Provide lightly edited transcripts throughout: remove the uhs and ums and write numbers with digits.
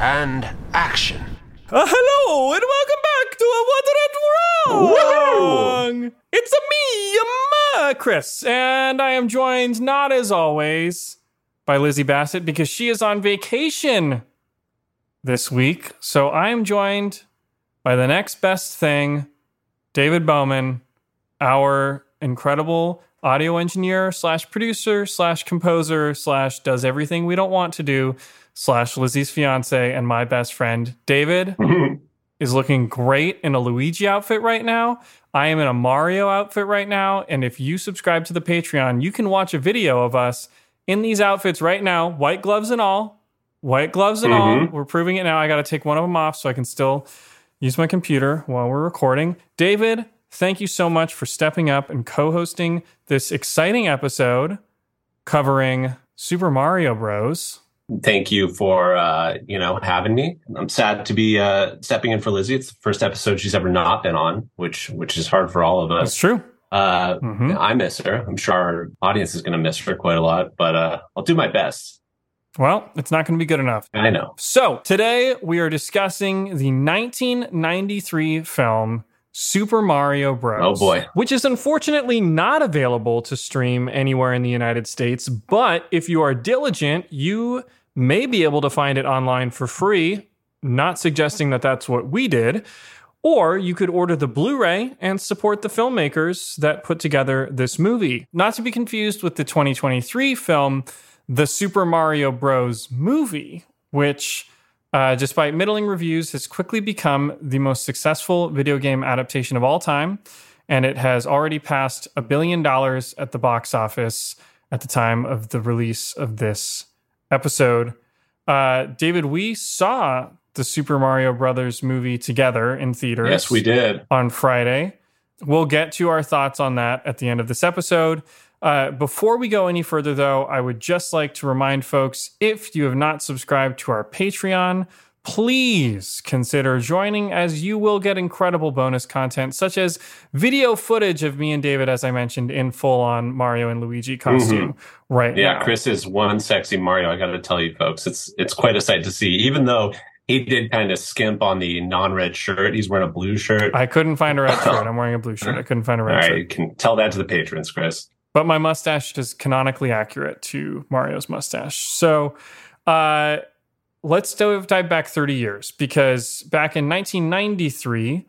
And action. Hello and welcome back to A What Went Wrong. Whoa. It's a me, Chris, and I am joined, not as always, by Lizzie Bassett, because she is on vacation this week. So I am joined by the next best thing, David Bowman, our incredible audio engineer / producer / composer / does everything we don't want to do / Lizzie's fiance and my best friend. David is looking great in a Luigi outfit right now. I am in a Mario outfit right now. And if you subscribe to the Patreon, you can watch a video of us in these outfits right now, white gloves and all. White gloves and all. We're proving it now. I got to take one of them off so I can still use my computer while we're recording. David, thank you so much for stepping up and co-hosting this exciting episode covering Super Mario Bros. Thank you for, having me. I'm sad to be stepping in for Lizzie. It's the first episode she's ever not been on, which is hard for all of us. That's true. I miss her. I'm sure our audience is going to miss her quite a lot, but I'll do my best. Well, it's not going to be good enough. I know. So today we are discussing the 1993 film Super Mario Bros. Oh boy. Which is unfortunately not available to stream anywhere in the United States, but if you are diligent, you may be able to find it online for free, not suggesting that that's what we did, or you could order the Blu-ray and support the filmmakers that put together this movie. Not to be confused with the 2023 film, The Super Mario Bros. Movie, which, despite middling reviews, has quickly become the most successful video game adaptation of all time, and it has already passed $1 billion at the box office at the time of the release of this episode. David, we saw the Super Mario Brothers movie together in theaters. Yes, we did. On Friday. We'll get to our thoughts on that at the end of this episode. Before we go any further, though, I would just like to remind folks, if you have not subscribed to our Patreon, please consider joining, as you will get incredible bonus content, such as video footage of me and David, as I mentioned, in full-on Mario and Luigi costume right now. Yeah, Chris is one sexy Mario, I gotta tell you folks. It's quite a sight to see, even though he did kind of skimp on the non-red shirt. He's wearing a blue shirt. I couldn't find a red shirt. I'm wearing a blue shirt. I couldn't find a red shirt. All right, you can tell that to the patrons, Chris. But my mustache is canonically accurate to Mario's mustache. So let's dive back 30 years, because back in 1993,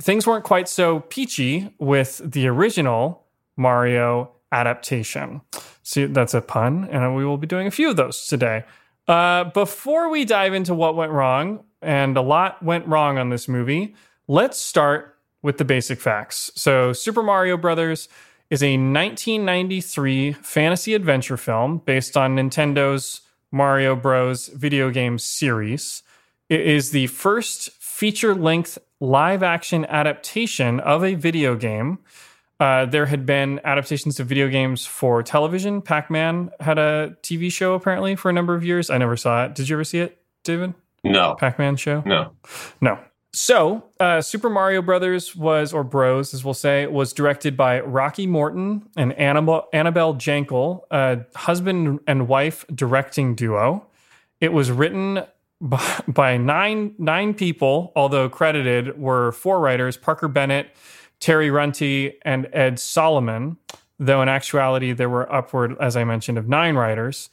things weren't quite so peachy with the original Mario adaptation. See, that's a pun, and we will be doing a few of those today. Before we dive into what went wrong, and a lot went wrong on this movie, let's start with the basic facts. So Super Mario Brothers is a 1993 fantasy adventure film based on Nintendo's Mario Bros. Video game series. It is the first feature-length live-action adaptation of a video game. There had been adaptations of video games for television. Pac-Man had a TV show, apparently, for a number of years. I never saw it. Did you ever see it, David? No. Pac-Man show? No. So, Super Mario Brothers Bros, as we'll say, was directed by Rocky Morton and Annabel Jankel, a husband and wife directing duo. It was written by nine people, although credited were four writers, Parker Bennett, Terry Runté, and Ed Solomon, though in actuality there were upward, as I mentioned, of nine writers.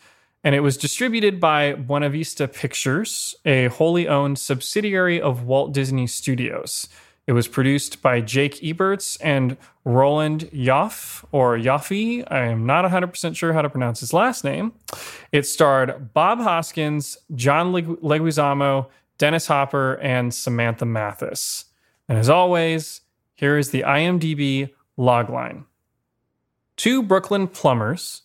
And it was distributed by Buena Vista Pictures, a wholly owned subsidiary of Walt Disney Studios. It was produced by Jake Eberts and Roland Joffé, or Joffé. I am not 100% sure how to pronounce his last name. It starred Bob Hoskins, John Leguizamo, Dennis Hopper, and Samantha Mathis. And as always, here is the IMDb logline. Two Brooklyn plumbers,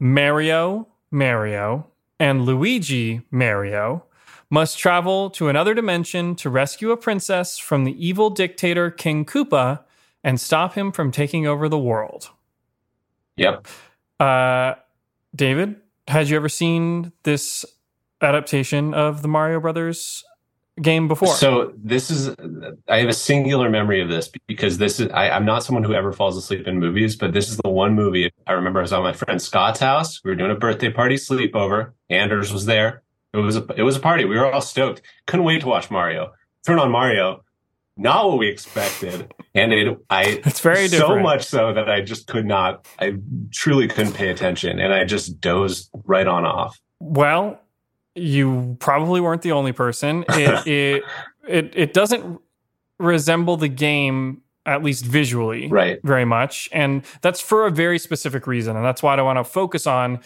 Mario, and Luigi Mario, must travel to another dimension to rescue a princess from the evil dictator King Koopa and stop him from taking over the world. Yep. David, had you ever seen this adaptation of the Mario Brothers game before? So I have a singular memory of this because I'm not someone who ever falls asleep in movies, but this is the one movie I remember. I was on my friend Scott's house. We were doing a birthday party sleepover. Anders was there. It was a party. We were all stoked. Couldn't wait to watch Mario. Turn on Mario. Not what we expected. And it's very different. So much so that I just could not, I truly couldn't pay attention. And I just dozed right on off. Well, you probably weren't the only person. It doesn't resemble the game, at least visually, right, very much. And that's for a very specific reason. And that's what I want to focus on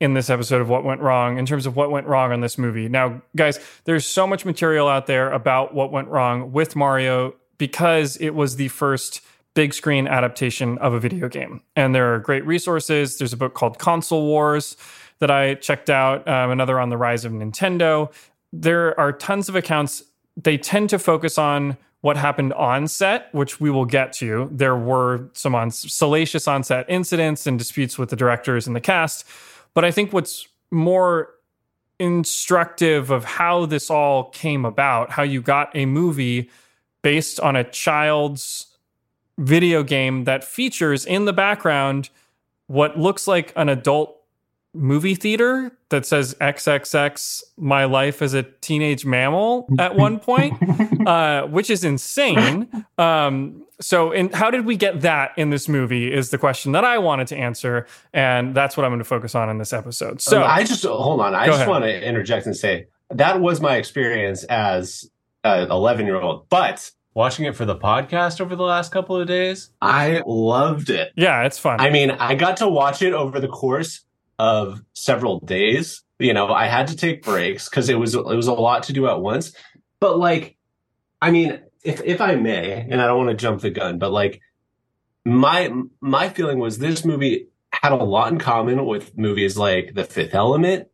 in this episode of What Went Wrong, in terms of what went wrong on this movie. Now, guys, there's so much material out there about what went wrong with Mario because it was the first big screen adaptation of a video game. And there are great resources. There's a book called Console Wars that I checked out, another on the rise of Nintendo. There are tons of accounts. They tend to focus on what happened on set, which we will get to. There were some salacious on-set incidents and disputes with the directors and the cast. But I think what's more instructive of how this all came about, how you got a movie based on a child's video game that features in the background what looks like an adult movie theater that says XXX, my life as a teenage mammal at one point, which is insane. So how did we get that in this movie is the question that I wanted to answer. And that's what I'm going to focus on in this episode. So I just want to interject and say that was my experience as an 11-year-old, but watching it for the podcast over the last couple of days, I loved it. Yeah, it's fun. I mean, I got to watch it over the course of several days. You know, I had to take breaks because it was a lot to do at once. But like, I mean, if I may, and I don't want to jump the gun, but like my feeling was this movie had a lot in common with movies like The Fifth Element,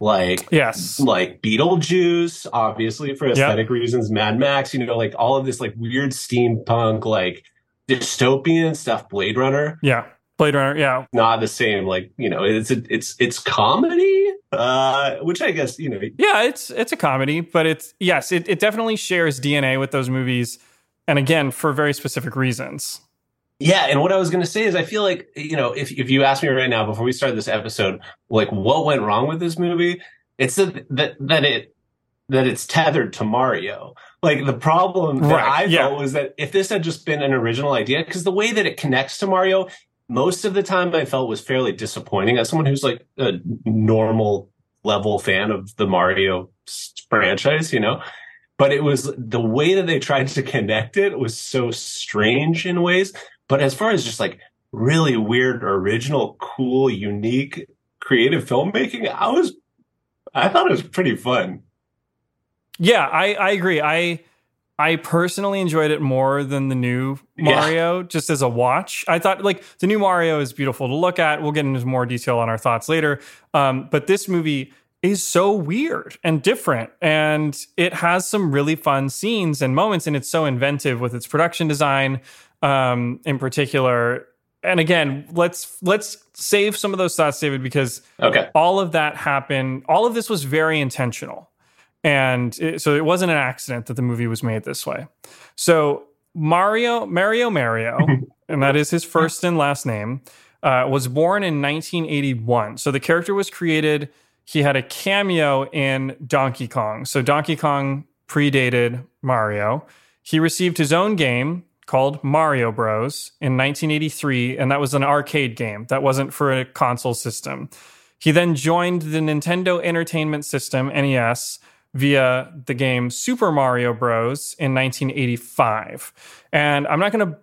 like, yes, like Beetlejuice, obviously for aesthetic reasons, Mad Max, you know, like all of this like weird steampunk, like dystopian stuff, Blade Runner. Yeah. Blade Runner, yeah. Not the same, like, you know, it's comedy, which I guess, you know. Yeah, it's a comedy, but it definitely shares DNA with those movies, and again, for very specific reasons. Yeah, and what I was going to say is I feel like, you know, if you ask me right now, before we start this episode, like, what went wrong with this movie? It's that it's tethered to Mario. Like, the problem that I felt was that if this had just been an original idea, because the way that it connects to Mario most of the time I felt was fairly disappointing. As someone who's like a normal level fan of the Mario franchise, you know, but it was the way that they tried to connect it was so strange in ways. But as far as just like really weird, original, cool, unique, creative filmmaking, I thought it was pretty fun. Yeah, I agree. I personally enjoyed it more than the new Mario, just as a watch. I thought, like, the new Mario is beautiful to look at. We'll get into more detail on our thoughts later. But this movie is so weird and different. And it has some really fun scenes and moments. And it's so inventive with its production design in particular. And again, let's save some of those thoughts, David, because all of that happened. All of this was very intentional. And so it wasn't an accident that the movie was made this way. So Mario, and that is his first and last name, was born in 1981. So the character was created. He had a cameo in Donkey Kong. So Donkey Kong predated Mario. He received his own game called Mario Bros. In 1983, and that was an arcade game. That wasn't for a console system. He then joined the Nintendo Entertainment System, NES, via the game Super Mario Bros. In 1985. And I'm not going to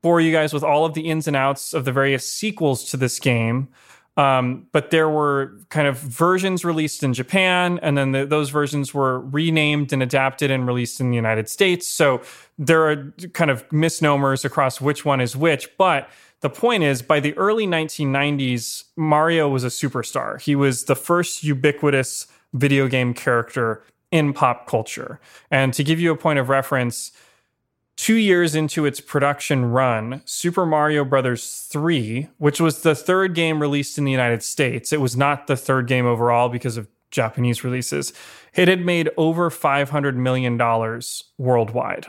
bore you guys with all of the ins and outs of the various sequels to this game, but there were kind of versions released in Japan, and then those versions were renamed and adapted and released in the United States. So there are kind of misnomers across which one is which, but the point is, by the early 1990s, Mario was a superstar. He was the first ubiquitous video game character in pop culture. And to give you a point of reference, 2 years into its production run, Super Mario Bros. 3, which was the third game released in the United States, it was not the third game overall because of Japanese releases, it had made over $500 million worldwide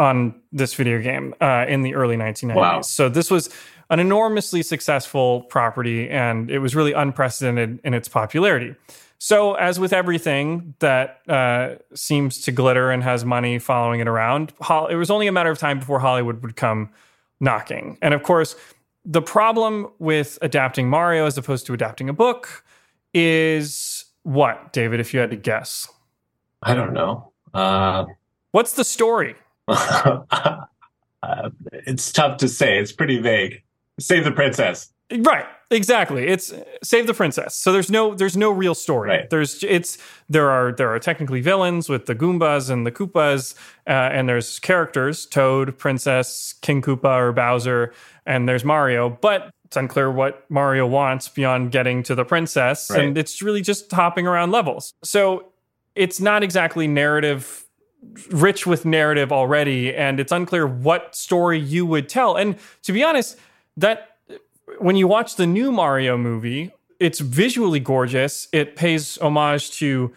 on this video game in the early 1990s. Wow. So this was an enormously successful property, and it was really unprecedented in its popularity. So as with everything that seems to glitter and has money following it around, it was only a matter of time before Hollywood would come knocking. And of course, the problem with adapting Mario as opposed to adapting a book is what, David, if you had to guess? I don't know. What's the story? It's tough to say. It's pretty vague. Save the princess. Right. Exactly. It's Save the Princess. So there's no real story. Right. There are technically villains with the Goombas and the Koopas, and there's characters, Toad, Princess, King Koopa or Bowser, and there's Mario, but it's unclear what Mario wants beyond getting to the princess, right. And it's really just hopping around levels. So it's not exactly rich with narrative already, and it's unclear what story you would tell. And to be honest, when you watch the new Mario movie, it's visually gorgeous. It pays homage to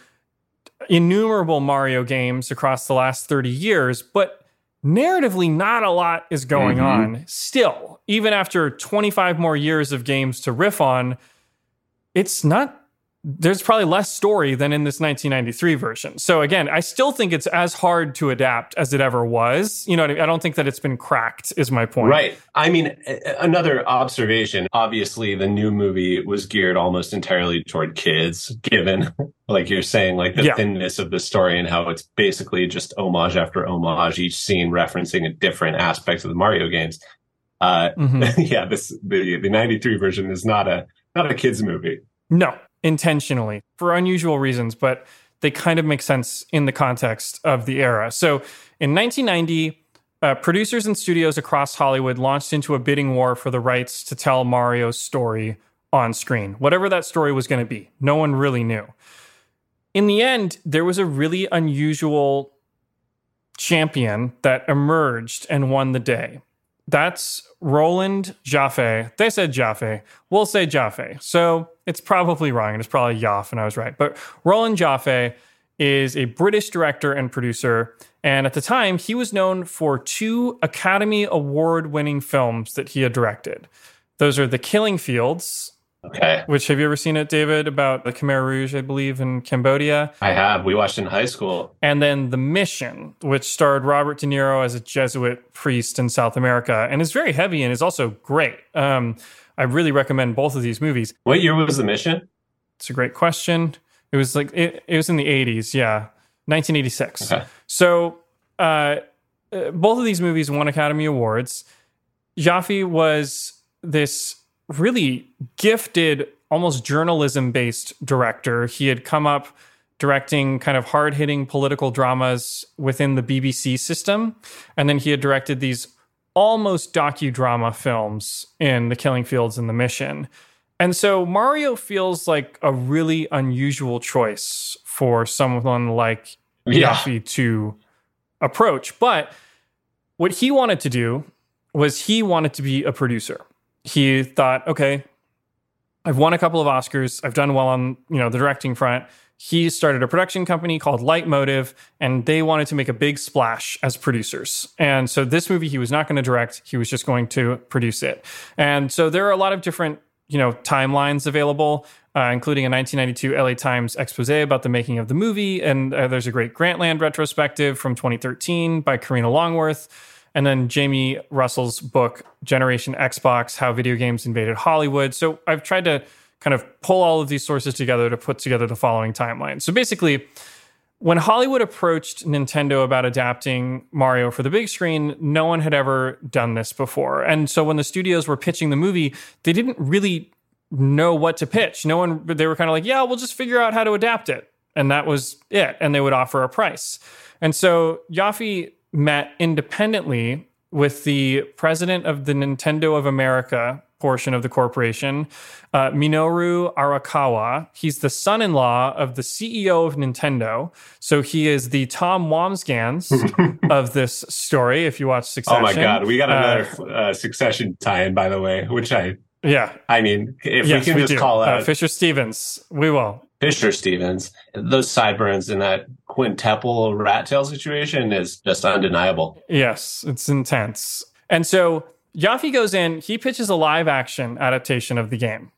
innumerable Mario games across the last 30 years, but narratively not a lot is going on still. Even after 25 more years of games to riff on, there's probably less story than in this 1993 version. So again, I still think it's as hard to adapt as it ever was. You know what I mean? I don't think that it's been cracked is my point. Right. I mean, another observation, obviously the new movie was geared almost entirely toward kids, given, like you're saying, like the thinness of the story and how it's basically just homage after homage, each scene referencing a different aspect of the Mario games. The 93 version is not a kids movie. No. Intentionally, for unusual reasons, but they kind of make sense in the context of the era. So in 1990, producers and studios across Hollywood launched into a bidding war for the rights to tell Mario's story on screen, whatever that story was going to be. No one really knew. In the end, there was a really unusual champion that emerged and won the day. That's Roland Joffé. They said Joffé. We'll say Joffé. So it's probably wrong, and it's probably Yoff, and I was right. But Roland Joffé is a British director and producer, and at the time, he was known for two Academy Award-winning films that he had directed. Those are The Killing Fields, which, have you ever seen it, David, about the Khmer Rouge, I believe, in Cambodia? I have. We watched in high school. And then The Mission, which starred Robert De Niro as a Jesuit priest in South America, and is very heavy and is also great. I really recommend both of these movies. What year was The Mission? It's a great question. It was it was in the 80s, 1986. Okay. So both of these movies won Academy Awards. Joffé was this really gifted, almost journalism-based director. He had come up directing kind of hard-hitting political dramas within the BBC system. And then he had directed these almost docudrama films in The Killing Fields and The Mission. And so Mario feels like a really unusual choice for someone like Joffé to approach. But what he wanted to do was he wanted to be a producer. He thought, okay, I've won a couple of Oscars. I've done well on the directing front. he started a production company called Leitmotiv, and they wanted to make a big splash as producers. And so this movie, he was not going to direct. He was just going to produce it. And so there are a lot of different, you know, timelines available, including a 1992 LA Times expose about the making of the movie. And there's a great Grantland retrospective from 2013 by Karina Longworth. And then Jamie Russell's book, Generation Xbox, How Video Games Invaded Hollywood. So I've tried to kind of pull all of these sources together to put together the following timeline. So basically, when Hollywood approached Nintendo about adapting Mario for the big screen, no one had ever done this before. And so when the studios were pitching the movie, they didn't really know what to pitch. No one, they were kind of like, yeah, we'll just figure out how to adapt it. And that was it. And they would offer a price. And so Joffé met independently with the president of the Nintendo of America portion of the corporation, Minoru Arakawa. He's the son-in-law of the CEO of Nintendo. So he is the Tom Wamsgans of this story, if you watch Succession. Oh my God, we got another Succession tie-in, by the way, which we call out. Fisher-Stevens, we will. Fisher-Stevens, those sideburns in that quintuple rat tail situation is just undeniable. Yes, it's intense. And so Joffé goes in, he pitches a live action adaptation of the game,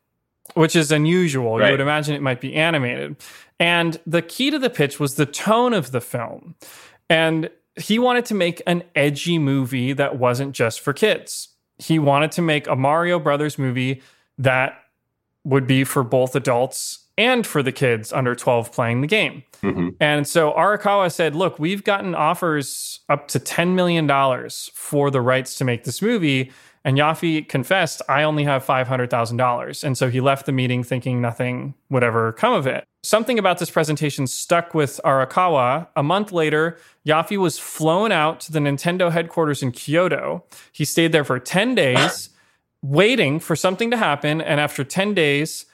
which is unusual. Right. You would imagine it might be animated. And the key to the pitch was the tone of the film. And he wanted to make an edgy movie that wasn't just for kids. He wanted to make a Mario Brothers movie that would be for both adults and for the kids under 12 playing the game. Mm-hmm. And so Arakawa said, look, we've gotten offers up to $10 million for the rights to make this movie. And Joffé confessed, I only have $500,000. And so he left the meeting thinking nothing would ever come of it. Something about this presentation stuck with Arakawa. A month later, Joffé was flown out to the Nintendo headquarters in Kyoto. He stayed there for 10 days, waiting for something to happen. And after 10 days,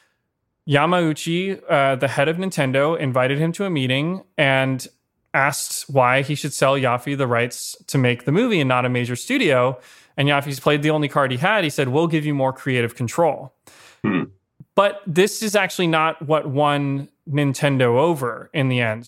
Yamauchi, the head of Nintendo, invited him to a meeting and asked why he should sell Joffé the rights to make the movie and not a major studio. And Joffé's played the only card he had. He said, we'll give you more creative control. Hmm. But this is actually not what won Nintendo over in the end.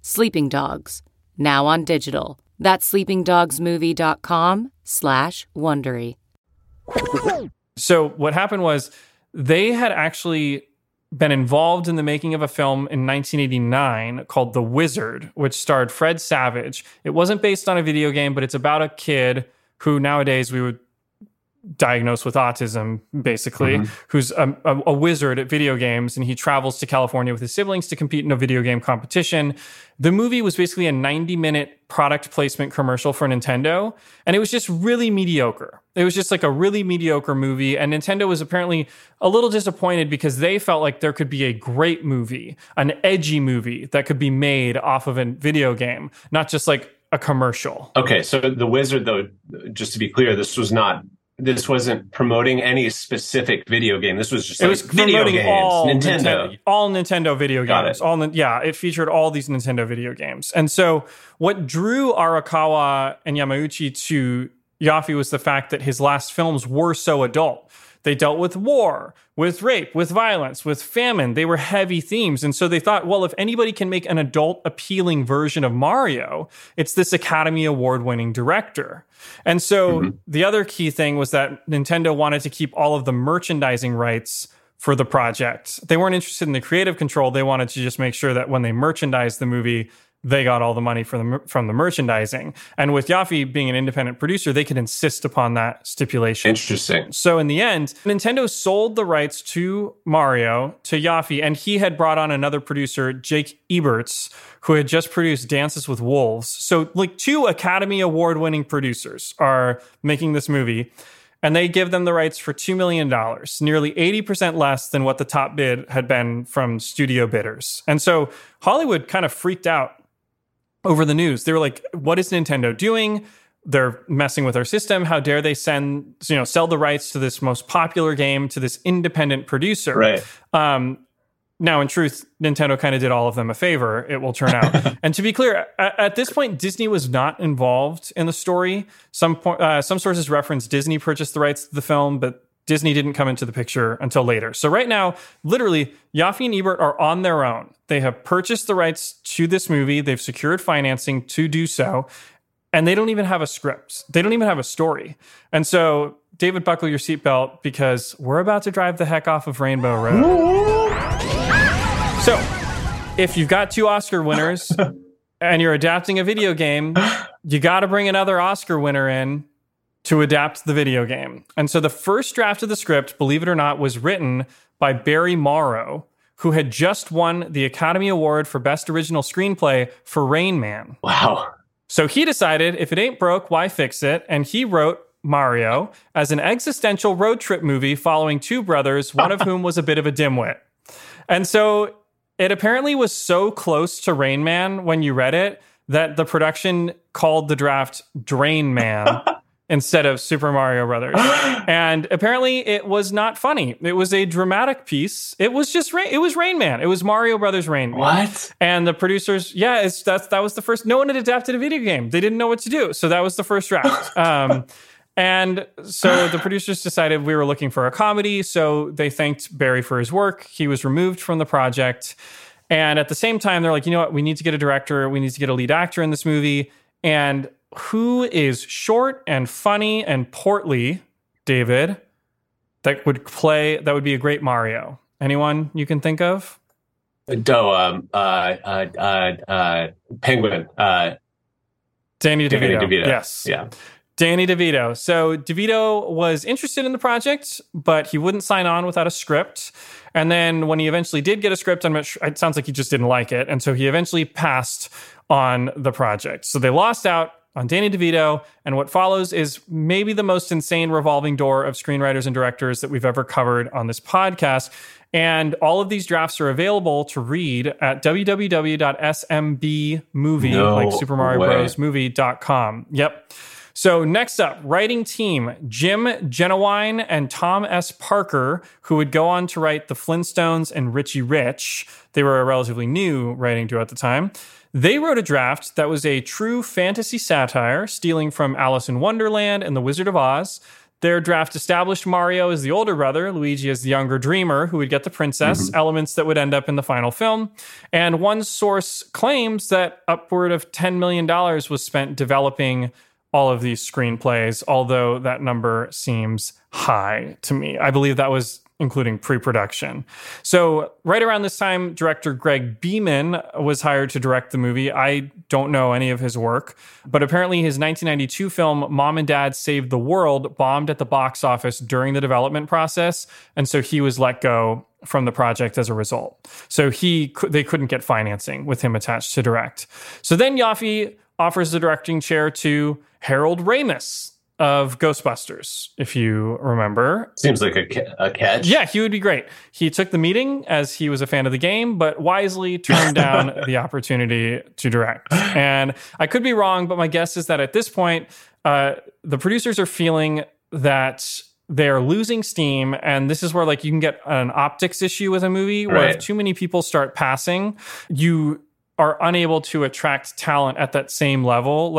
Sleeping Dogs, now on digital. That's sleepingdogsmovie.com/Wondery. So what happened was they had actually been involved in the making of a film in 1989 called The Wizard, which starred Fred Savage. It wasn't based on a video game, but it's about a kid who nowadays we would diagnosed with autism, basically, who's a wizard at video games, and he travels to California with his siblings to compete in a video game competition. The movie was basically a 90-minute product placement commercial for Nintendo, and it was just really mediocre. It was just like a really mediocre movie, and Nintendo was apparently a little disappointed because they felt like there could be a great movie, an edgy movie that could be made off of a video game, not just like a commercial. Okay, so The Wizard, though, just to be clear, this wasn't promoting any specific video game. This was just video games. All Nintendo video games. Got it. It featured all these Nintendo video games. And so what drew Arakawa and Yamauchi to Joffé was the fact that his last films were so adult. They dealt with war, with rape, with violence, with famine. They were heavy themes. And so they thought, well, if anybody can make an adult appealing version of Mario, it's this Academy Award winning director. And so the other key thing was that Nintendo wanted to keep all of the merchandising rights for the project. They weren't interested in the creative control. They wanted to just make sure that when they merchandised the movie, they got all the money from the merchandising. And with Yaffe being an independent producer, they could insist upon that stipulation. Interesting. So in the end, Nintendo sold the rights to Mario to Yaffe, and he had brought on another producer, Jake Eberts, who had just produced Dances with Wolves. So like two Academy Award-winning producers are making this movie, and they give them the rights for $2 million, nearly 80% less than what the top bid had been from studio bidders. And so Hollywood kind of freaked out over the news. They were like, what is Nintendo doing? They're messing with our system. How dare they sell the rights to this most popular game to this independent producer? Right. Now, in truth, Nintendo kind of did all of them a favor, it will turn out. And to be clear, at this point, Disney was not involved in the story. Some sources reference Disney purchased the rights to the film, but Disney didn't come into the picture until later. So right now, literally, Yaffe and Ebert are on their own. They have purchased the rights to this movie. They've secured financing to do so. And they don't even have a script. They don't even have a story. And so, David, buckle your seatbelt, because we're about to drive the heck off of Rainbow Road. So, if you've got two Oscar winners and you're adapting a video game, you got to bring another Oscar winner in to adapt the video game. And so the first draft of the script, believe it or not, was written by Barry Morrow, who had just won the Academy Award for Best Original Screenplay for Rain Man. Wow. So he decided, if it ain't broke, why fix it? And he wrote Mario as an existential road trip movie following two brothers, one of whom was a bit of a dimwit. And so it apparently was so close to Rain Man when you read it that the production called the draft Drain Man instead of Super Mario Brothers. And apparently it was not funny. It was a dramatic piece. It was just Rain Man. It was Mario Brothers Rain Man. What? And the producers, that was the first. No one had adapted a video game. They didn't know what to do. So that was the first draft. And so the producers decided we were looking for a comedy. So they thanked Barry for his work. He was removed from the project. And at the same time, they're like, you know what? We need to get a director. We need to get a lead actor in this movie. And who is short and funny and portly, David, that would be a great Mario? Anyone you can think of? Penguin. Danny DeVito. Yes. Yeah. Danny DeVito. So DeVito was interested in the project, but he wouldn't sign on without a script. And then when he eventually did get a script, I'm not sure, it sounds like he just didn't like it. And so he eventually passed on the project. So they lost out on Danny DeVito, and what follows is maybe the most insane revolving door of screenwriters and directors that we've ever covered on this podcast. And all of these drafts are available to read at www.smbmovie, Super Mario Bros. Movie.com. Yep. So next up, writing team, Jim Genowine and Tom S. Parker, who would go on to write The Flintstones and Richie Rich. They were a relatively new writing duo at the time. They wrote a draft that was a true fantasy satire, stealing from Alice in Wonderland and The Wizard of Oz. Their draft established Mario as the older brother, Luigi as the younger dreamer, who would get the princess, elements that would end up in the final film. And one source claims that upward of $10 million was spent developing all of these screenplays, although that number seems high to me. I believe that was including pre-production. So right around this time, director Greg Beeman was hired to direct the movie. I don't know any of his work, but apparently his 1992 film, Mom and Dad Saved the World, bombed at the box office during the development process. And so he was let go from the project as a result. So they couldn't get financing with him attached to direct. So then Yaffe offers the directing chair to Harold Ramis of Ghostbusters, if you remember. Seems like a catch. Yeah, he would be great. He took the meeting as he was a fan of the game, but wisely turned down the opportunity to direct. And I could be wrong, but my guess is that at this point, the producers are feeling that they're losing steam, and this is where you can get an optics issue with a movie, where if too many people start passing, you are unable to attract talent at that same level.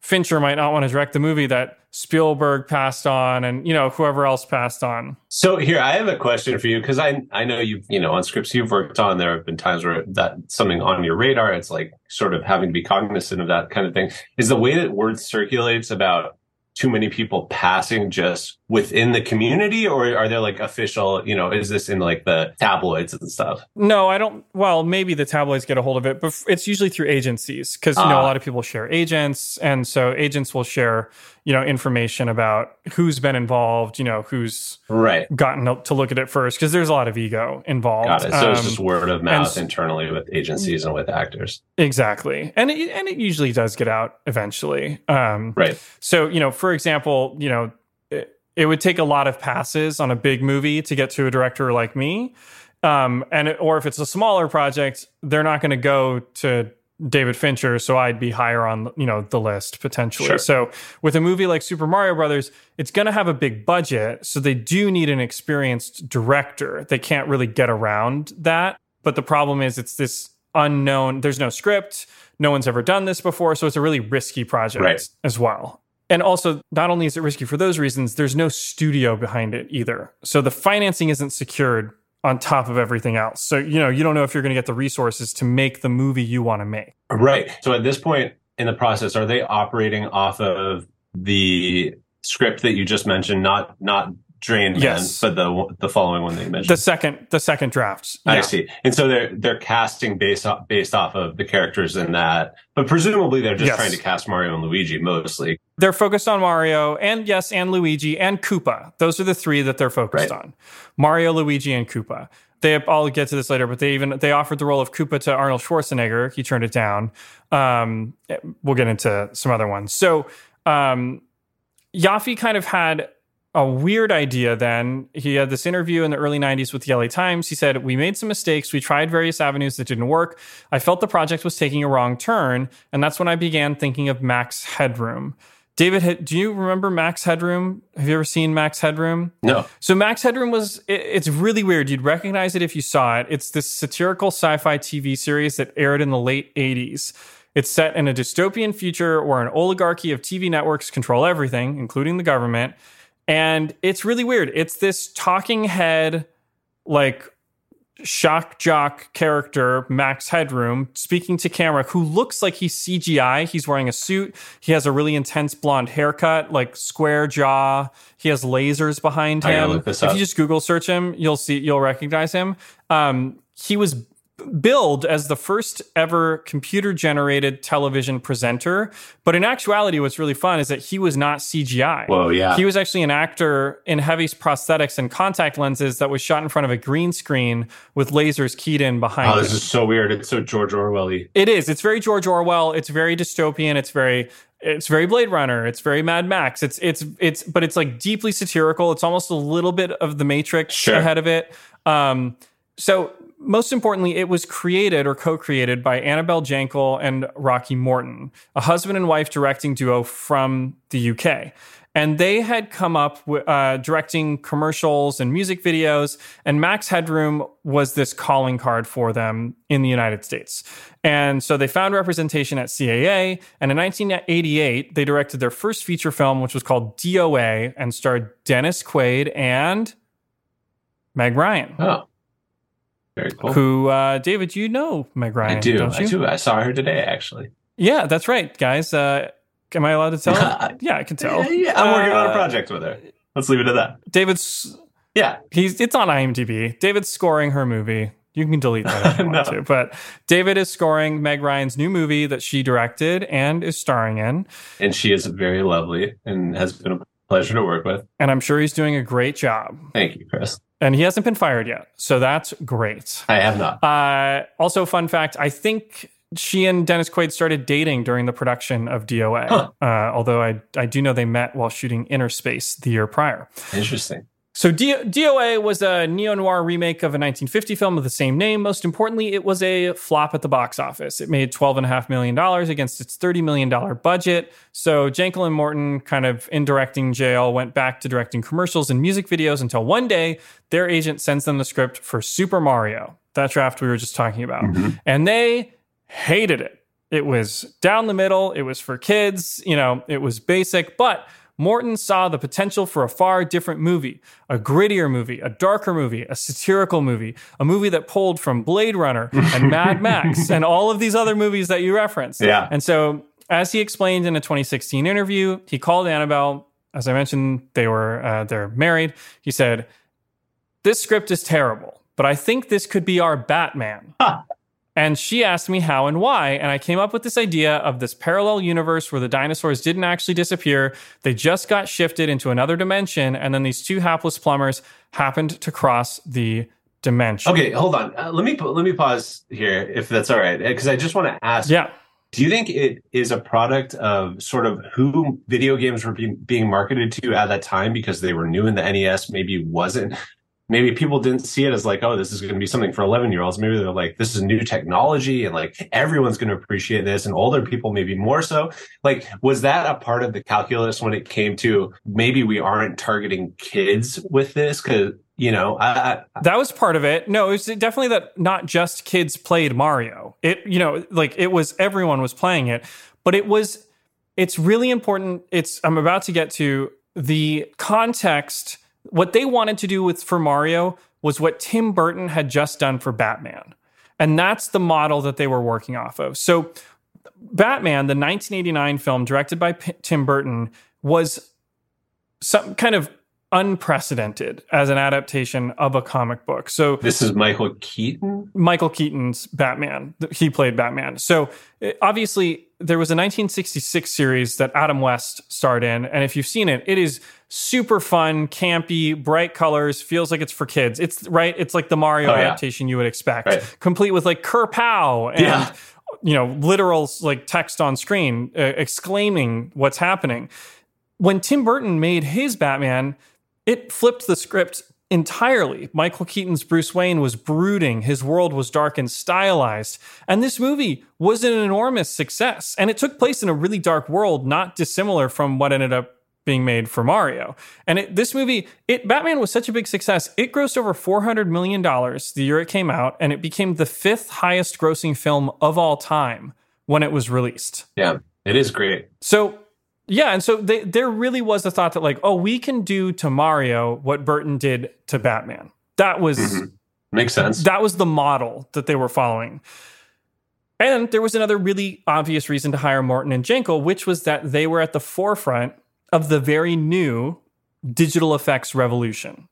Fincher might not want to direct the movie that Spielberg passed on, and whoever else passed on. So here, I have a question for you, because I know you've on scripts you've worked on, there have been times where that something on your radar, it's sort of having to be cognizant of that kind of thing. Is the way that word circulates about too many people passing just within the community, or are there like official, you know, is this in like the tabloids and stuff? No, I don't. Well, maybe the tabloids get a hold of it, but it's usually through agencies because, you know, a lot of people share agents. And so agents will share, you know, information about who's been involved, you know, who's gotten to look at it first, because there's a lot of ego involved. Got it. So it's just word of mouth internally with agencies and with actors. Exactly. And it usually does get out eventually. So, you know, for example, you know, it would take a lot of passes on a big movie to get to a director like me. Or if it's a smaller project, they're not going to go to David Fincher, so I'd be higher on, you know, the list potentially. Sure. So with a movie like Super Mario Brothers, it's going to have a big budget, so they do need an experienced director. They can't really get around that. But the problem is it's this unknown, there's no script, no one's ever done this before, so it's a really risky project as well. And also, not only is it risky for those reasons, there's no studio behind it either. So the financing isn't secured on top of everything else. So, you know, you don't know if you're going to get the resources to make the movie you want to make. Right. So at this point in the process, are they operating off of the script that you just mentioned, not Rain Man, but the following one that you mentioned? The second draft. Yeah. I see. And so they're casting based off of the characters in that, but presumably they're just trying to cast Mario and Luigi mostly. They're focused on Mario and Luigi and Koopa. Those are the three that they're focused on. Mario, Luigi, and Koopa. I'll get to this later, but they offered the role of Koopa to Arnold Schwarzenegger. He turned it down. We'll get into some other ones. So Yaffe kind of had a weird idea then. He had this interview in the early 90s with the LA Times. He said, "We made some mistakes. We tried various avenues that didn't work. I felt the project was taking a wrong turn. And that's when I began thinking of Max Headroom." David, do you remember Max Headroom? Have you ever seen Max Headroom? No. So Max Headroom it's really weird. You'd recognize it if you saw it. It's this satirical sci-fi TV series that aired in the late 80s. It's set in a dystopian future where an oligarchy of TV networks control everything, including the government. And it's really weird. It's this talking head, like, shock jock character, Max Headroom, speaking to camera, who looks like he's CGI. He's wearing a suit. He has a really intense blonde haircut, like square jaw. He has lasers behind him. If you just Google search him, you'll recognize him. He was billed as the first ever computer-generated television presenter. But in actuality, what's really fun is that he was not CGI. Whoa, yeah. He was actually an actor in heavy prosthetics and contact lenses that was shot in front of a green screen with lasers keyed in behind him. Oh, this is so weird. It's so George Orwell-y. It is. It's very George Orwell. It's very dystopian. It's very Blade Runner. It's very Mad Max. But it's like deeply satirical. It's almost a little bit of The Matrix ahead of it. So most importantly, it was created or co-created by Annabel Jankel and Rocky Morton, a husband and wife directing duo from the UK. And they had come up with directing commercials and music videos, and Max Headroom was this calling card for them in the United States. And so they found representation at CAA, and in 1988, they directed their first feature film, which was called DOA, and starred Dennis Quaid and Meg Ryan. Oh. Very cool. Who, David, you know Meg Ryan, I do. I saw her today, actually. Yeah, that's right, guys. Am I allowed to tell? Yeah, I can tell. Yeah, I'm working on a project with her. Let's leave it at that. David's... Yeah. It's on IMDb. David's scoring her movie. You can delete that if you want to. But David is scoring Meg Ryan's new movie that she directed and is starring in. And she is very lovely and has been a pleasure to work with. And I'm sure he's doing a great job. Thank you, Chris. And he hasn't been fired yet, so that's great. I have not. Also, fun fact, I think she and Dennis Quaid started dating during the production of DOA, although I do know they met while shooting Inner Space the year prior. Interesting. So DOA was a neo-noir remake of a 1950 film of the same name. Most importantly, it was a flop at the box office. It made $12.5 million against its $30 million budget. So Jankel and Morton, kind of in directing jail, went back to directing commercials and music videos until one day their agent sends them the script for Super Mario, that draft we were just talking about. Mm-hmm. And they hated it. It was down the middle. It was for kids. You know, it was basic, but Morton saw the potential for a far different movie, a grittier movie, a darker movie, a satirical movie, a movie that pulled from Blade Runner and Mad Max and all of these other movies that you referenced. Yeah. And so As he explained in a 2016 interview, he called Annabelle. As I mentioned, they're married. He said, "This script is terrible, but I think this could be our Batman." Huh. And she asked me how and why, and I came up with this idea of this parallel universe where the dinosaurs didn't actually disappear. They just got shifted into another dimension, and then these two hapless plumbers happened to cross the dimension. Okay, hold on. Let me pause here, if that's all right, because I just want to ask. Yeah. Do you think it is a product of sort of who video games were being marketed to at that time, because they were new in the NES? Maybe wasn't. Maybe people didn't see it as like, oh, this is going to be something for 11-year-olds. Maybe they're like, this is new technology, and like everyone's going to appreciate this, and older people maybe more so. Like, was that a part of the calculus when it came to maybe we aren't targeting kids with this? Because, you know, that was part of it. No, it's definitely that not just kids played Mario. It, you know, like it was everyone was playing it, but it was. It's really important. I'm about to get to the context. What they wanted to do for Mario was what Tim Burton had just done for Batman. And that's the model that they were working off of. So Batman, the 1989 film directed by Tim Burton, was some kind of unprecedented as an adaptation of a comic book. So this is Michael Keaton? Michael Keaton's Batman. He played Batman. So obviously there was a 1966 series that Adam West starred in. And if you've seen it, it is super fun, campy, bright colors, feels like it's for kids. It's right. It's like the Mario adaptation you would expect, right. Complete with like Kerpow and, you know, literal like text on screen exclaiming what's happening. When Tim Burton made his Batman, it flipped the script entirely. Michael Keaton's Bruce Wayne was brooding. His world was dark and stylized. And this movie was an enormous success. And it took place in a really dark world, not dissimilar from what ended up being made for Mario. And Batman was such a big success. It grossed over $400 million the year it came out, and it became the fifth highest grossing film of all time when it was released. Yeah, it is great. So, yeah, and so there really was the thought that like, oh, we can do to Mario what Burton did to Batman. That was... Mm-hmm. Makes sense. That was the model that they were following. And there was another really obvious reason to hire Morton and Jankel, which was that they were at the forefront of the very new digital effects revolution.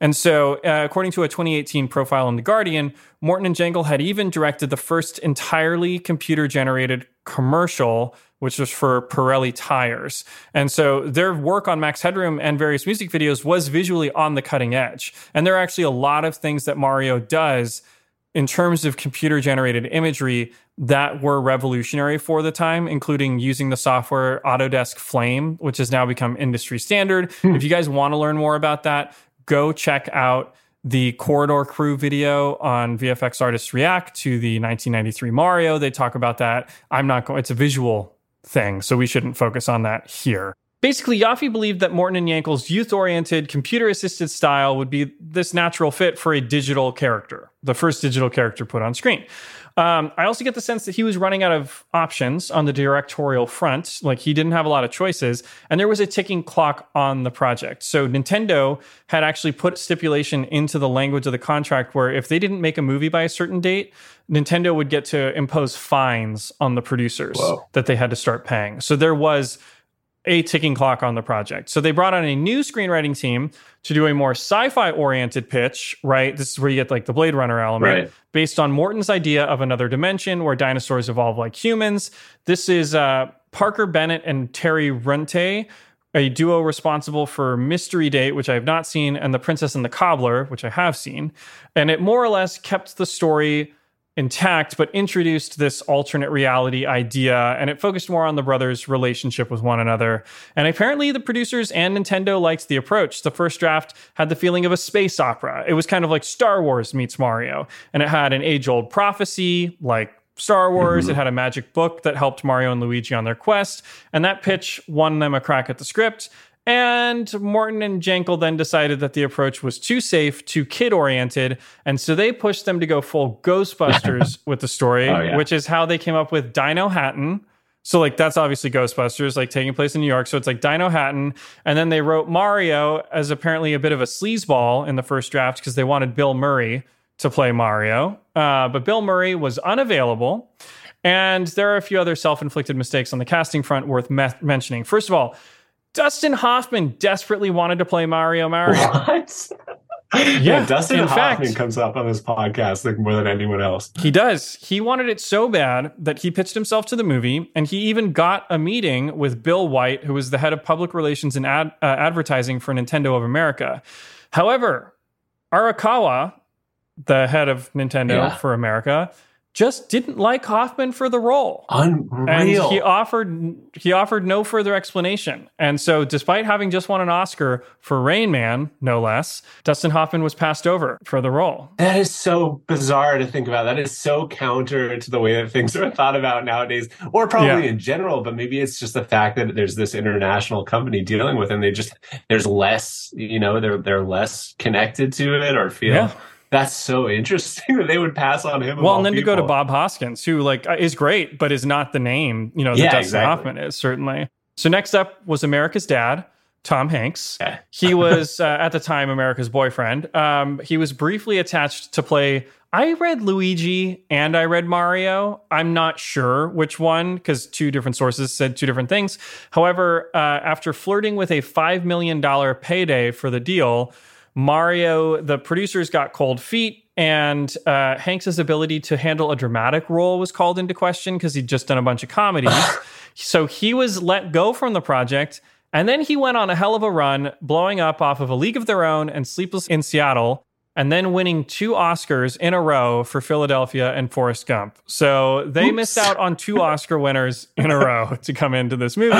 And so, according to a 2018 profile in The Guardian, Morton and Jankel had even directed the first entirely computer-generated commercial, which was for Pirelli tires. And so their work on Max Headroom and various music videos was visually on the cutting edge. And there are actually a lot of things that Mario does in terms of computer-generated imagery that were revolutionary for the time, including using the software Autodesk Flame, which has now become industry standard. If you guys want to learn more about that, go check out the Corridor Crew video on VFX Artists React to the 1993 Mario. They talk about that. It's a visual thing, so we shouldn't focus on that here. Basically, Yaffe believed that Morton and Jankel's youth-oriented, computer-assisted style would be this natural fit for a digital character, the first digital character put on screen. I also get the sense that he was running out of options on the directorial front. Like, he didn't have a lot of choices, and there was a ticking clock on the project. So Nintendo had actually put stipulation into the language of the contract where if they didn't make a movie by a certain date, Nintendo would get to impose fines on the producers that they had to start paying. So there was a ticking clock on the project. So they brought on a new screenwriting team to do a more sci-fi oriented pitch, right? This is where you get like the Blade Runner element, right, based on Morton's idea of another dimension where dinosaurs evolve like humans. This is Parker Bennett and Terry Runté, a duo responsible for Mystery Date, which I have not seen, and The Princess and the Cobbler, which I have seen. And it more or less kept the story intact, but introduced this alternate reality idea, and it focused more on the brothers' relationship with one another. And apparently the producers and Nintendo liked the approach. The first draft had the feeling of a space opera. It was kind of like Star Wars meets Mario, and it had an age-old prophecy like Star Wars. Mm-hmm. It had a magic book that helped Mario and Luigi on their quest, and that pitch won them a crack at the script. And Morton and Jankel then decided that the approach was too safe, too kid-oriented, and so they pushed them to go full Ghostbusters with the story, which is how they came up with Dino Hatton. So, like, that's obviously Ghostbusters, like, taking place in New York, so it's like Dino Hatton. And then they wrote Mario as apparently a bit of a sleazeball in the first draft because they wanted Bill Murray to play Mario. But Bill Murray was unavailable. And there are a few other self-inflicted mistakes on the casting front worth mentioning. First of all, Dustin Hoffman desperately wanted to play Mario. What? Yeah, Dustin Hoffman comes up on this podcast like more than anyone else. He does. He wanted it so bad that he pitched himself to the movie, and he even got a meeting with Bill White, who was the head of public relations and advertising for Nintendo of America. However, Arakawa, the head of Nintendo for America, just didn't like Hoffman for the role. Unreal. And he offered no further explanation. And so despite having just won an Oscar for Rain Man, no less, Dustin Hoffman was passed over for the role. That is so bizarre to think about. That is so counter to the way that things are thought about nowadays, or probably in general, but maybe it's just the fact that there's this international company dealing with it, and there's less, they're less connected to it or feel... Yeah. That's so interesting that they would pass on him. Well, and then to go to Bob Hoskins, who is great, but is not the name, that Dustin Hoffman is, certainly. So next up was America's dad, Tom Hanks. Okay. He was, at the time, America's boyfriend. He was briefly attached to play, I read Luigi and I read Mario. I'm not sure which one, because two different sources said two different things. However, after flirting with a $5 million payday for the deal... Mario, the producers got cold feet, and Hanks' ability to handle a dramatic role was called into question because he'd just done a bunch of comedies. So he was let go from the project, and then he went on a hell of a run, blowing up off of A League of Their Own and Sleepless in Seattle, and then winning 2 Oscars in a row for Philadelphia and Forrest Gump. So they missed out on 2 Oscar winners in a row to come into this movie.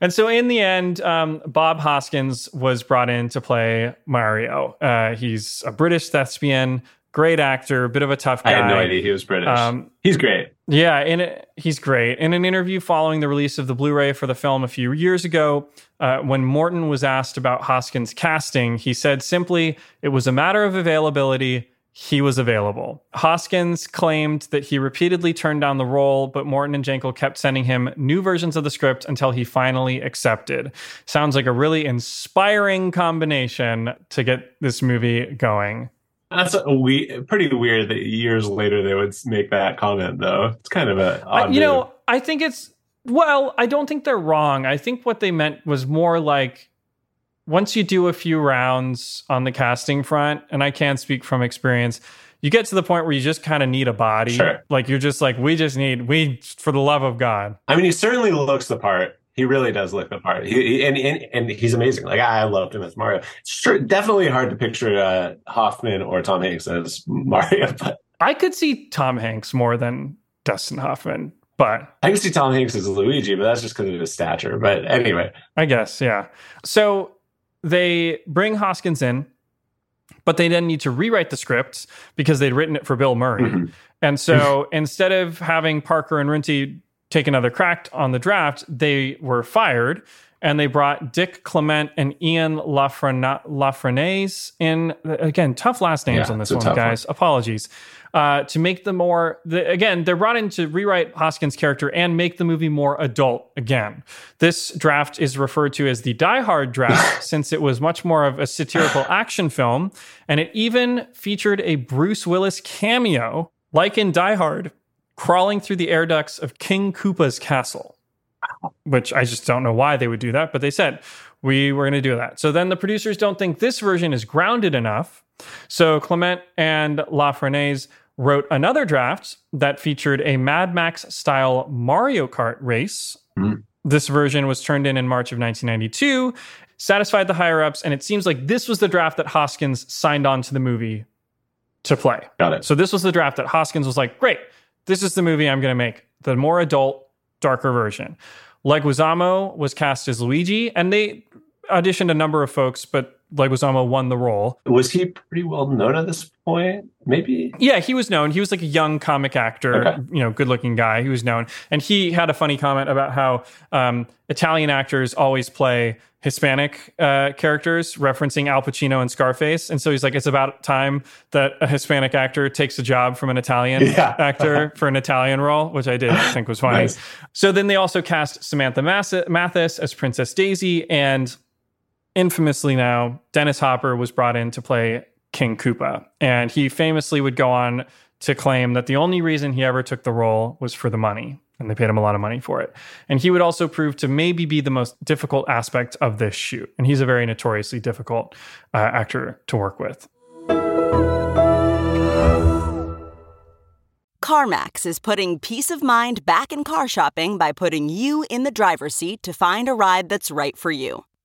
And so in the end, Bob Hoskins was brought in to play Mario. He's a British thespian, great actor, a bit of a tough guy. I had no idea he was British. He's great. Yeah, he's great. In an interview following the release of the Blu-ray for the film a few years ago, when Morton was asked about Hoskins' casting, he said simply, "It was a matter of availability. He was available." Hoskins claimed that he repeatedly turned down the role, but Morton and Jankel kept sending him new versions of the script until he finally accepted. Sounds like a really inspiring combination to get this movie going. That's pretty weird that years later they would make that comment, though. It's kind of an odd move. I think it's... Well, I don't think they're wrong. I think what they meant was more like, once you do a few rounds on the casting front, and I can speak from experience, you get to the point where you just kind of need a body. Sure. You're just like, we for the love of God. I mean, he certainly looks the part. He really does look the part, and he's amazing. I loved him as Mario. It's true, definitely hard to picture Hoffman or Tom Hanks as Mario. But I could see Tom Hanks more than Dustin Hoffman. But I can see Tom Hanks as Luigi, but that's just because of his stature. But anyway, I guess So they bring Hoskins in, but they then need to rewrite the script because they'd written it for Bill Murray, and so instead of having Parker and Runté take another crack on the draft, they were fired, and they brought Dick Clement and Ian Lafrenaise in. Again, tough last names on this one, guys. One. Apologies. To make them more... they're brought in to rewrite Hoskins' character and make the movie more adult again. This draft is referred to as the Die Hard draft since it was much more of a satirical action film, and it even featured a Bruce Willis cameo, like in Die Hard, crawling through the air ducts of King Koopa's castle, which I just don't know why they would do that, but they said, we were going to do that. So then the producers don't think this version is grounded enough. So Clement and Lafrenaise wrote another draft that featured a Mad Max-style Mario Kart race. This version was turned in March of 1992, satisfied the higher-ups, and it seems like this was the draft that Hoskins signed on to the movie to play. Got it. So this was the draft that Hoskins was like, great, this is the movie I'm going to make, the more adult, darker version. Leguizamo was cast as Luigi, and they auditioned a number of folks, but Leguizamo won the role. Was he pretty well known at this point? Maybe? Yeah, he was known. He was like a young comic actor, good-looking guy. He was known. And he had a funny comment about how Italian actors always play Hispanic characters, referencing Al Pacino and Scarface. And so he's like, it's about time that a Hispanic actor takes a job from an Italian actor for an Italian role, which I did think was funny. Nice. So then they also cast Samantha Mathis as Princess Daisy, and infamously now, Dennis Hopper was brought in to play King Koopa. And he famously would go on to claim that the only reason he ever took the role was for the money, and they paid him a lot of money for it. And he would also prove to maybe be the most difficult aspect of this shoot. And he's a very notoriously difficult actor to work with. CarMax is putting peace of mind back in car shopping by putting you in the driver's seat to find a ride that's right for you.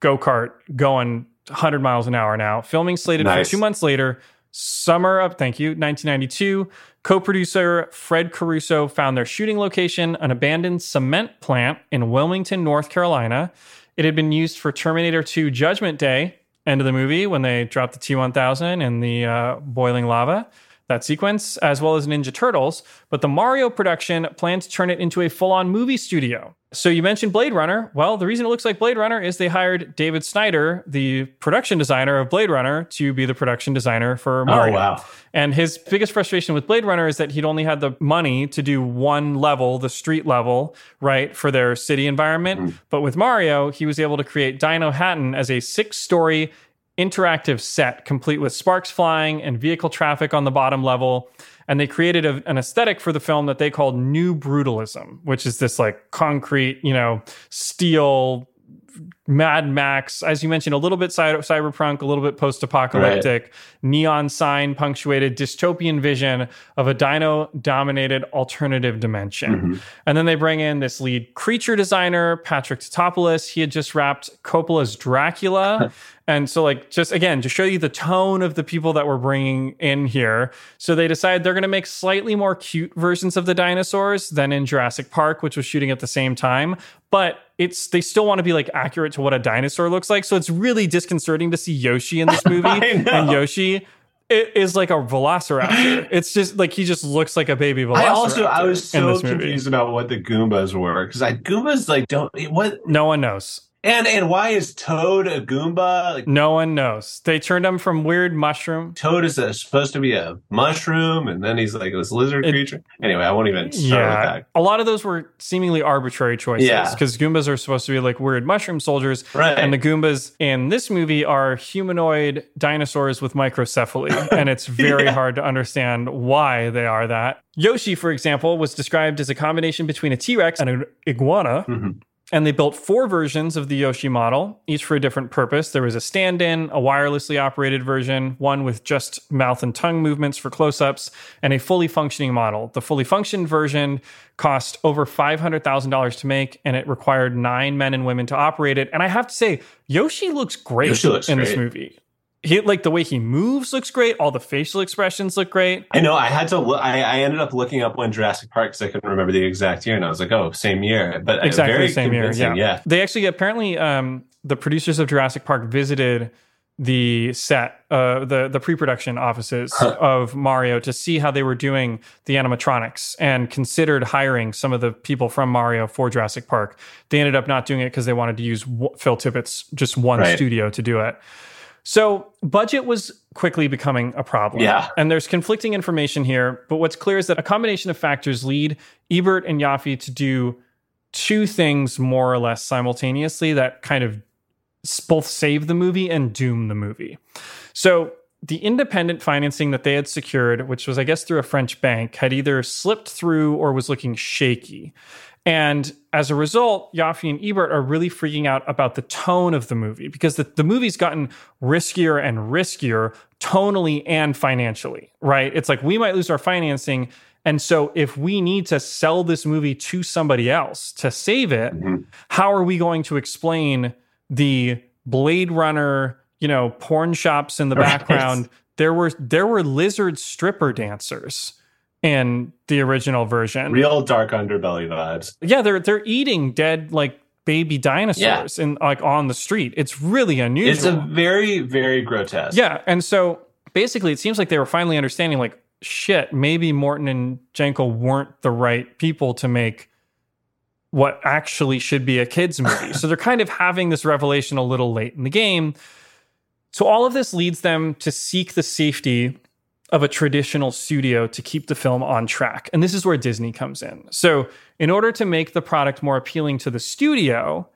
go-kart going 100 miles an hour now. Filming slated for 2 months later. Summer of, 1992. Co-producer Fred Caruso found their shooting location, an abandoned cement plant in Wilmington, North Carolina. It had been used for Terminator 2 Judgment Day, end of the movie, when they dropped the T-1000 and the boiling lava, that sequence, as well as Ninja Turtles. But the Mario production planned to turn it into a full-on movie studio. So you mentioned Blade Runner. Well, the reason it looks like Blade Runner is they hired David Snyder, the production designer of Blade Runner, to be the production designer for Mario. Oh, wow. And his biggest frustration with Blade Runner is that he'd only had the money to do one level, the street level, right, for their city environment. Mm. But with Mario, he was able to create Dino Hatton as a 6-story interactive set, complete with sparks flying and vehicle traffic on the bottom level. And they created an aesthetic for the film that they called New Brutalism, which is this like concrete, steel, Mad Max, as you mentioned, a little bit cyberpunk, a little bit post-apocalyptic, neon sign punctuated dystopian vision of a dino-dominated alternative dimension. Mm-hmm. And then they bring in this lead creature designer, Patrick Tatopoulos. He had just wrapped Coppola's Dracula. And so, just to show you the tone of the people that we're bringing in here. So they decide they're going to make slightly more cute versions of the dinosaurs than in Jurassic Park, which was shooting at the same time. But they still want to be accurate to what a dinosaur looks like. So it's really disconcerting to see Yoshi in this movie. And Yoshi is like a velociraptor. It's just he just looks like a baby velociraptor. I was so confused about what the Goombas were, because Goombas no one knows. And why is Toad a Goomba? No one knows. They turned him from weird mushroom. Toad is supposed to be a mushroom, and then he's this lizard creature. Anyway, I won't even start with that. A lot of those were seemingly arbitrary choices, because Goombas are supposed to be weird mushroom soldiers, right? And the Goombas in this movie are humanoid dinosaurs with microcephaly, and it's very hard to understand why they are that. Yoshi, for example, was described as a combination between a T-Rex and an iguana. Mm-hmm. And they built 4 versions of the Yoshi model, each for a different purpose. There was a stand-in, a wirelessly operated version, one with just mouth and tongue movements for close-ups, and a fully functioning model. The fully functioned version cost over $500,000 to make, and it required 9 men and women to operate it. And I have to say, Yoshi looks great this movie. He, the way he moves looks great. All the facial expressions look great. I know. I had to look. I ended up looking up when Jurassic Park, because I couldn't remember the exact year. And I was same year. But exactly very same year. Yeah. They actually, apparently, the producers of Jurassic Park visited the set, the pre-production offices of Mario to see how they were doing the animatronics, and considered hiring some of the people from Mario for Jurassic Park. They ended up not doing it because they wanted to use Phil Tippett's just one studio to do it. So budget was quickly becoming a problem. Yeah. And there's conflicting information here. But what's clear is that a combination of factors lead Ebert and Yaffe to do 2 things more or less simultaneously that kind of both save the movie and doom the movie. So the independent financing that they had secured, which was, I guess, through a French bank, had either slipped through or was looking shaky. And as a result, Yaffe and Ebert are really freaking out about the tone of the movie, because the movie's gotten riskier and riskier tonally and financially, right? It's we might lose our financing And so if we need to sell this movie to somebody else to save it, mm-hmm. how are we going to explain the Blade Runner, you know, porn shops in the background? There were lizard stripper dancers in the original version. Real dark underbelly vibes. Yeah, they're eating dead, like, baby dinosaurs and like on the street. It's really unusual. It's a very, very grotesque. Yeah. And so basically it seems like they were finally understanding, like, shit, maybe Morton and Jankel weren't the right people to make what actually should be a kid's movie. So they're kind of having this revelation a little late in the game. So all of this leads them to seek the safety of a traditional studio to keep the film on track. And this is where Disney comes in. So in order to make the product more appealing to the studio,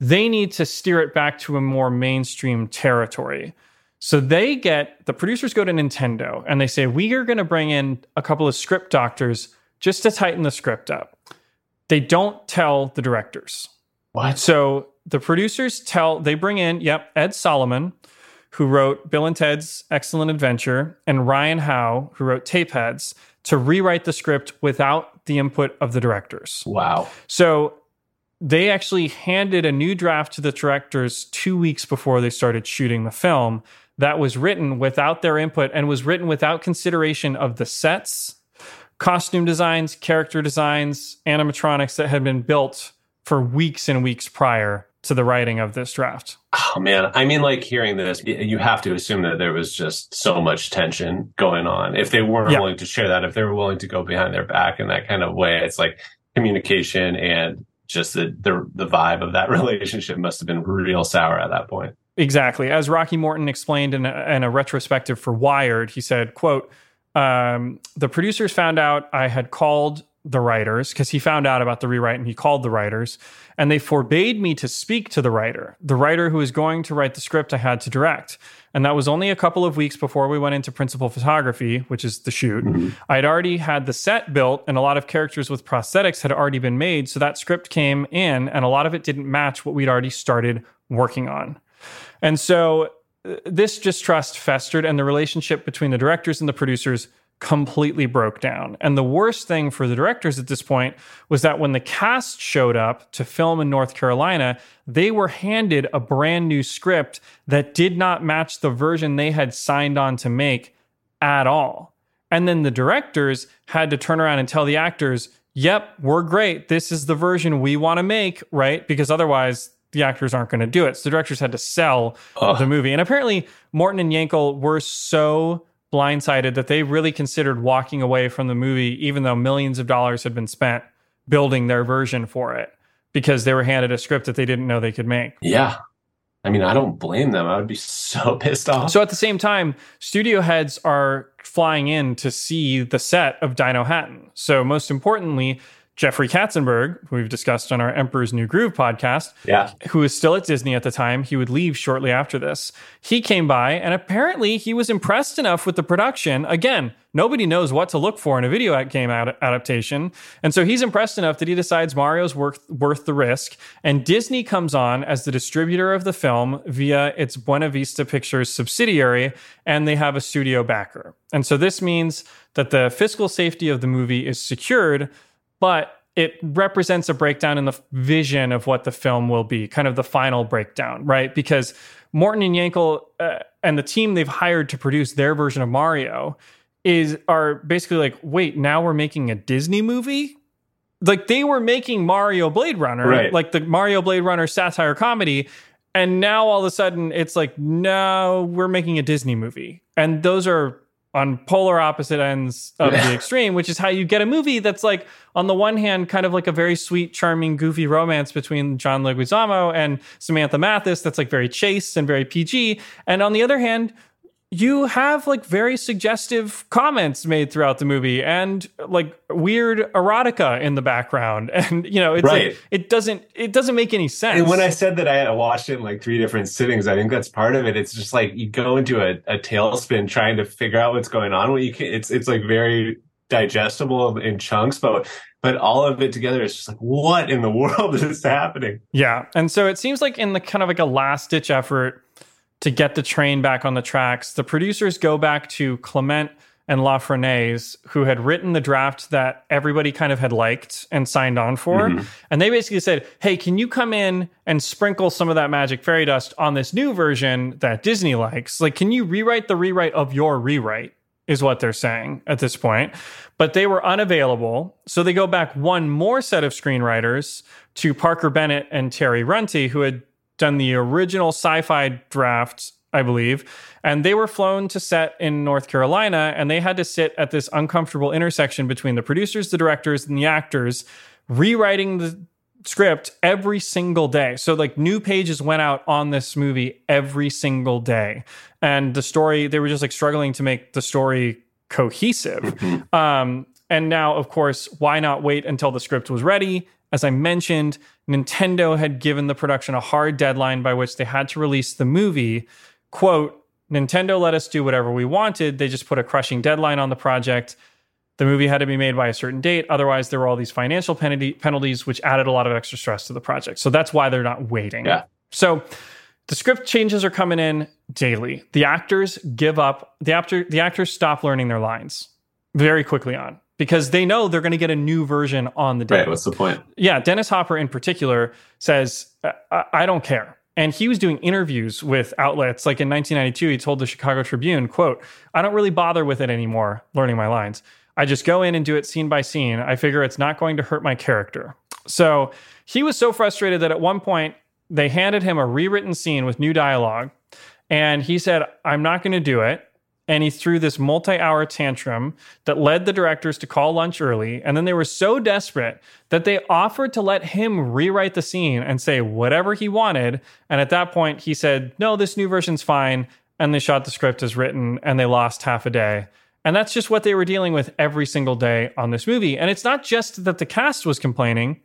they need to steer it back to a more mainstream territory. So they get, the producers go to Nintendo and they say, we are going to bring in a couple of script doctors just to tighten the script up. They don't tell the directors. What? So the producers bring in Ed Solomon, who wrote Bill and Ted's Excellent Adventure, and Ryan Howe, who wrote Tapeheads, to rewrite the script without the input of the directors. Wow. So they actually handed a new draft to the directors 2 weeks before they started shooting the film that was written without their input and was written without consideration of the sets, costume designs, character designs, animatronics that had been built for weeks and weeks prior to the writing of this draft. Oh man, I mean, like, hearing this, you have to assume that there was just so much tension going on. If they weren't willing to share that, if they were willing to go behind their back in that kind of way, it's like communication and just the vibe of that relationship must have been real sour at that point. Exactly. As Rocky Morton explained in a retrospective for Wired, he said, quote, the producers found out I had called the writers, because he found out about the rewrite and he called the writers, and they forbade me to speak to the writer who was going to write the script I had to direct. And that was only a couple of weeks before we went into principal photography, which is the shoot. Mm-hmm. I'd already had the set built and a lot of characters with prosthetics had already been made. So that script came in and a lot of it didn't match what we'd already started working on. And so this distrust festered and the relationship between the directors and the producers completely broke down. And the worst thing for the directors at this point was that when the cast showed up to film in North Carolina, they were handed a brand new script that did not match the version they had signed on to make at all. And then the directors had to turn around and tell the actors, yep, we're great. This is the version we want to make, right? Because otherwise the actors aren't going to do it. So the directors had to sell the movie. And apparently Morton and Jankel were so blindsided that they really considered walking away from the movie, even though millions of dollars had been spent building their version for it, because they were handed a script that they didn't know they could make. Yeah. I mean, I don't blame them. I would be so pissed off. So at the same time, studio heads are flying in to see the set of Dino Hatton. So most importantly, Jeffrey Katzenberg, who we've discussed on our Emperor's New Groove podcast, who was still at Disney at the time, he would leave shortly after this. He came by and apparently he was impressed enough with the production. Again, nobody knows what to look for in a video game adaptation. And so he's impressed enough that he decides Mario's worth the risk. And Disney comes on as the distributor of the film via its Buena Vista Pictures subsidiary, and they have a studio backer. And so this means that the fiscal safety of the movie is secured, but it represents a breakdown in the vision of what the film will be, kind of the final breakdown, right? Because Morton and Jankel and the team they've hired to produce their version of Mario are basically like, wait, now we're making a Disney movie? Like, they were making Mario Blade Runner, right? Like the Mario Blade Runner satire comedy. And now all of a sudden it's like, no, we're making a Disney movie. And those are on polar opposite ends of the extreme, which is how you get a movie that's like, on the one hand, kind of like a very sweet, charming, goofy romance between John Leguizamo and Samantha Mathis that's like very chaste and very PG. And on the other hand, you have like very suggestive comments made throughout the movie and like weird erotica in the background. And, you know, it's right. Like, it doesn't make any sense. And when I said that I had watched it in like 3 different sittings, I think that's part of it. It's just like you go into a tailspin trying to figure out what's going on. Well, you can, it's like very digestible in chunks, but all of it together is just like, what in the world is happening? Yeah. And so it seems like in the kind of like a last ditch effort to get the train back on the tracks, the producers go back to Clement and Lafrenaise, who had written the draft that everybody kind of had liked and signed on for. Mm-hmm. And they basically said, hey, can you come in and sprinkle some of that magic fairy dust on this new version that Disney likes? Like, can you rewrite the rewrite of your rewrite? Is what they're saying at this point. But they were unavailable. So they go back one more set of screenwriters to Parker Bennett and Terry Runté, who had done the original sci-fi draft, I believe. And they were flown to set in North Carolina, and they had to sit at this uncomfortable intersection between the producers, the directors, and the actors, rewriting the script every single day. So like new pages went out on this movie every single day. And the story, they were just like struggling to make the story cohesive. Mm-hmm. And now, of course, why not wait until the script was ready? As I mentioned, Nintendo had given the production a hard deadline by which they had to release the movie. Quote, Nintendo let us do whatever we wanted. They just put a crushing deadline on the project. The movie had to be made by a certain date. Otherwise, there were all these financial penalties, which added a lot of extra stress to the project. So that's why they're not waiting. Yeah. So the script changes are coming in daily. The actors give up. The actors stop learning their lines very quickly on because they know they're going to get a new version on the day. Right, what's the point? Yeah. Dennis Hopper in particular says, I don't care. And he was doing interviews with outlets. Like in 1992, he told the Chicago Tribune, quote, I don't really bother with it anymore, learning my lines. I just go in and do it scene by scene. I figure it's not going to hurt my character. So he was so frustrated that at one point they handed him a rewritten scene with new dialogue. And he said, I'm not going to do it. And he threw this multi-hour tantrum that led the directors to call lunch early. And then they were so desperate that they offered to let him rewrite the scene and say whatever he wanted. And at that point, he said, no, this new version's fine. And they shot the script as written, and they lost half a day. And that's just what they were dealing with every single day on this movie. And it's not just that the cast was complaining.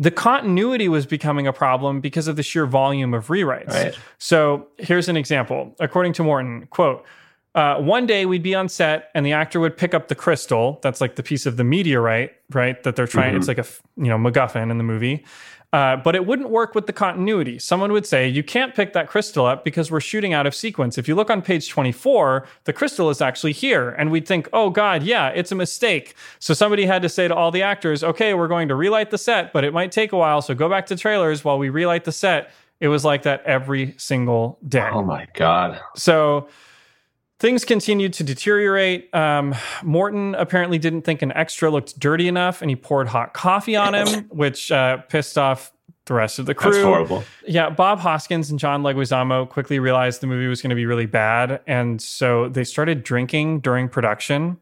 The continuity was becoming a problem because of the sheer volume of rewrites. Right. So here's an example. According to Morton, quote, one day we'd be on set and the actor would pick up the crystal. That's like the piece of the meteorite, right? That they're trying. Mm-hmm. It's like a, MacGuffin in the movie. But it wouldn't work with the continuity. Someone would say, you can't pick that crystal up because we're shooting out of sequence. If you look on page 24, the crystal is actually here. And we'd think, oh, God, yeah, it's a mistake. So somebody had to say to all the actors, okay, we're going to relight the set, but it might take a while. So go back to trailers while we relight the set. It was like that every single day. Oh, my God. So things continued to deteriorate. Morton apparently didn't think an extra looked dirty enough, and he poured hot coffee on him, which pissed off the rest of the crew. That's horrible. Yeah, Bob Hoskins and John Leguizamo quickly realized the movie was going to be really bad, and so they started drinking during production.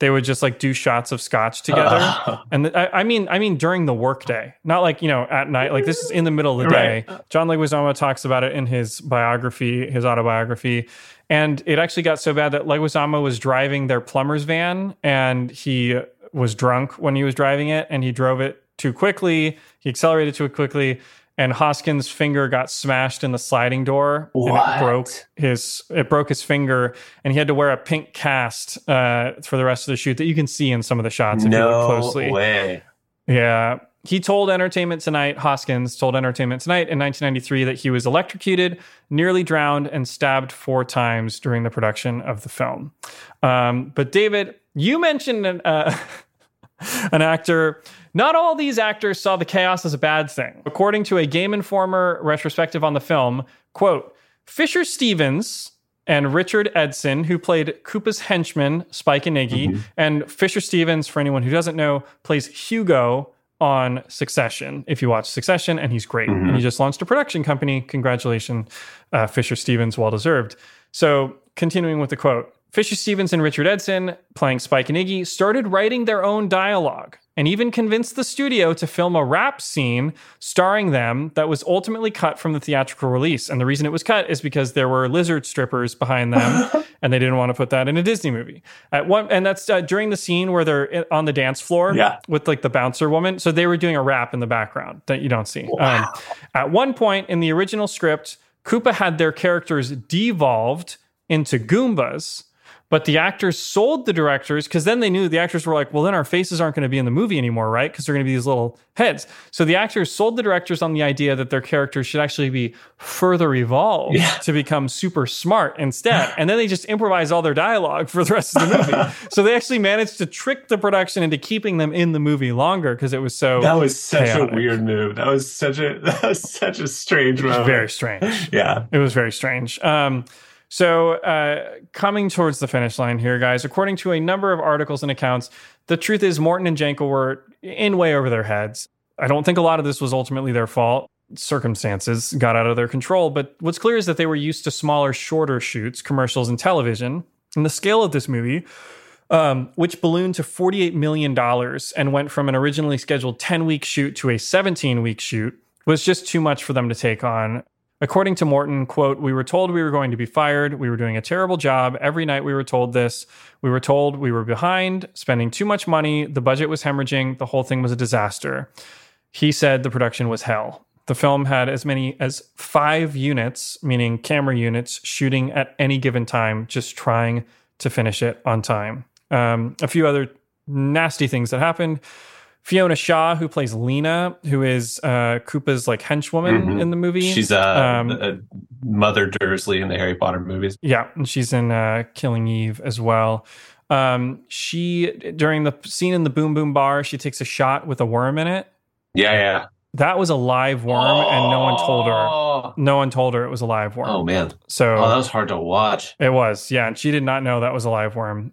They would just like do shots of scotch together, and I mean during the workday, not like at night. Like this is in the middle of the right. day. John Leguizamo talks about it in his biography, his autobiography, and it actually got so bad that Leguizamo was driving their plumber's van, and he was drunk when he was driving it, and he drove it too quickly. He accelerated too quickly. And Hoskins' finger got smashed in the sliding door. What? And it broke his finger, and he had to wear a pink cast for the rest of the shoot that you can see in some of the shots if you look closely. No way. Yeah. He told Entertainment Tonight, Hoskins told Entertainment Tonight in 1993 that he was electrocuted, nearly drowned, and stabbed 4 times during the production of the film. But David, you mentioned an actor. Not all these actors saw the chaos as a bad thing. According to a Game Informer retrospective on the film, quote, Fisher Stevens and Richard Edson, who played Koopa's henchman, Spike and Iggy, mm-hmm. and Fisher Stevens, for anyone who doesn't know, plays Hugo on Succession. If you watch Succession, and he's great. Mm-hmm. And he just launched a production company. Congratulations, Fisher Stevens, well deserved. So continuing with the quote, Fisher Stevens and Richard Edson, playing Spike and Iggy, started writing their own dialogue and even convinced the studio to film a rap scene starring them that was ultimately cut from the theatrical release. And the reason it was cut is because there were lizard strippers behind them and they didn't want to put that in a Disney movie. And that's during the scene where they're on the dance floor yeah. with like the bouncer woman. So they were doing a rap in the background that you don't see. Wow. At one point in the original script, Koopa had their characters devolved into Goombas. But the actors sold the directors because then they knew the actors were like, well, then our faces aren't going to be in the movie anymore, right? Because they're going to be these little heads. So the actors sold the directors on the idea that their characters should actually be further evolved to become super smart instead. And then they just improvise all their dialogue for the rest of the movie. So they actually managed to trick the production into keeping them in the movie longer because it was so That was such chaotic. A weird move. That was such a strange move. It was very strange. Yeah. It was very strange. So coming towards the finish line here, guys, according to a number of articles and accounts, the truth is Morton and Jankel were in way over their heads. I don't think a lot of this was ultimately their fault. Circumstances got out of their control. But what's clear is that they were used to smaller, shorter shoots, commercials, and television. And the scale of this movie, which ballooned to $48 million and went from an originally scheduled 10-week shoot to a 17-week shoot, was just too much for them to take on. According to Morton, quote, we were told we were going to be fired. We were doing a terrible job. Every night we were told this. We were told we were behind, spending too much money. The budget was hemorrhaging. The whole thing was a disaster. He said the production was hell. The film had as many as 5 units, meaning camera units, shooting at any given time, just trying to finish it on time. A few other nasty things that happened. Fiona Shaw, who plays Lena, who is Koopa's like henchwoman in the movie. She's a Mother Dursley in the Harry Potter movies. Yeah, and she's in Killing Eve as well. She, during the scene in the Boom Boom Bar, she takes a shot with a worm in it. Yeah. That was a live worm, and no one told her. No one told her it was a live worm. Oh, man. So that was hard to watch. It was, yeah, and she did not know that was a live worm.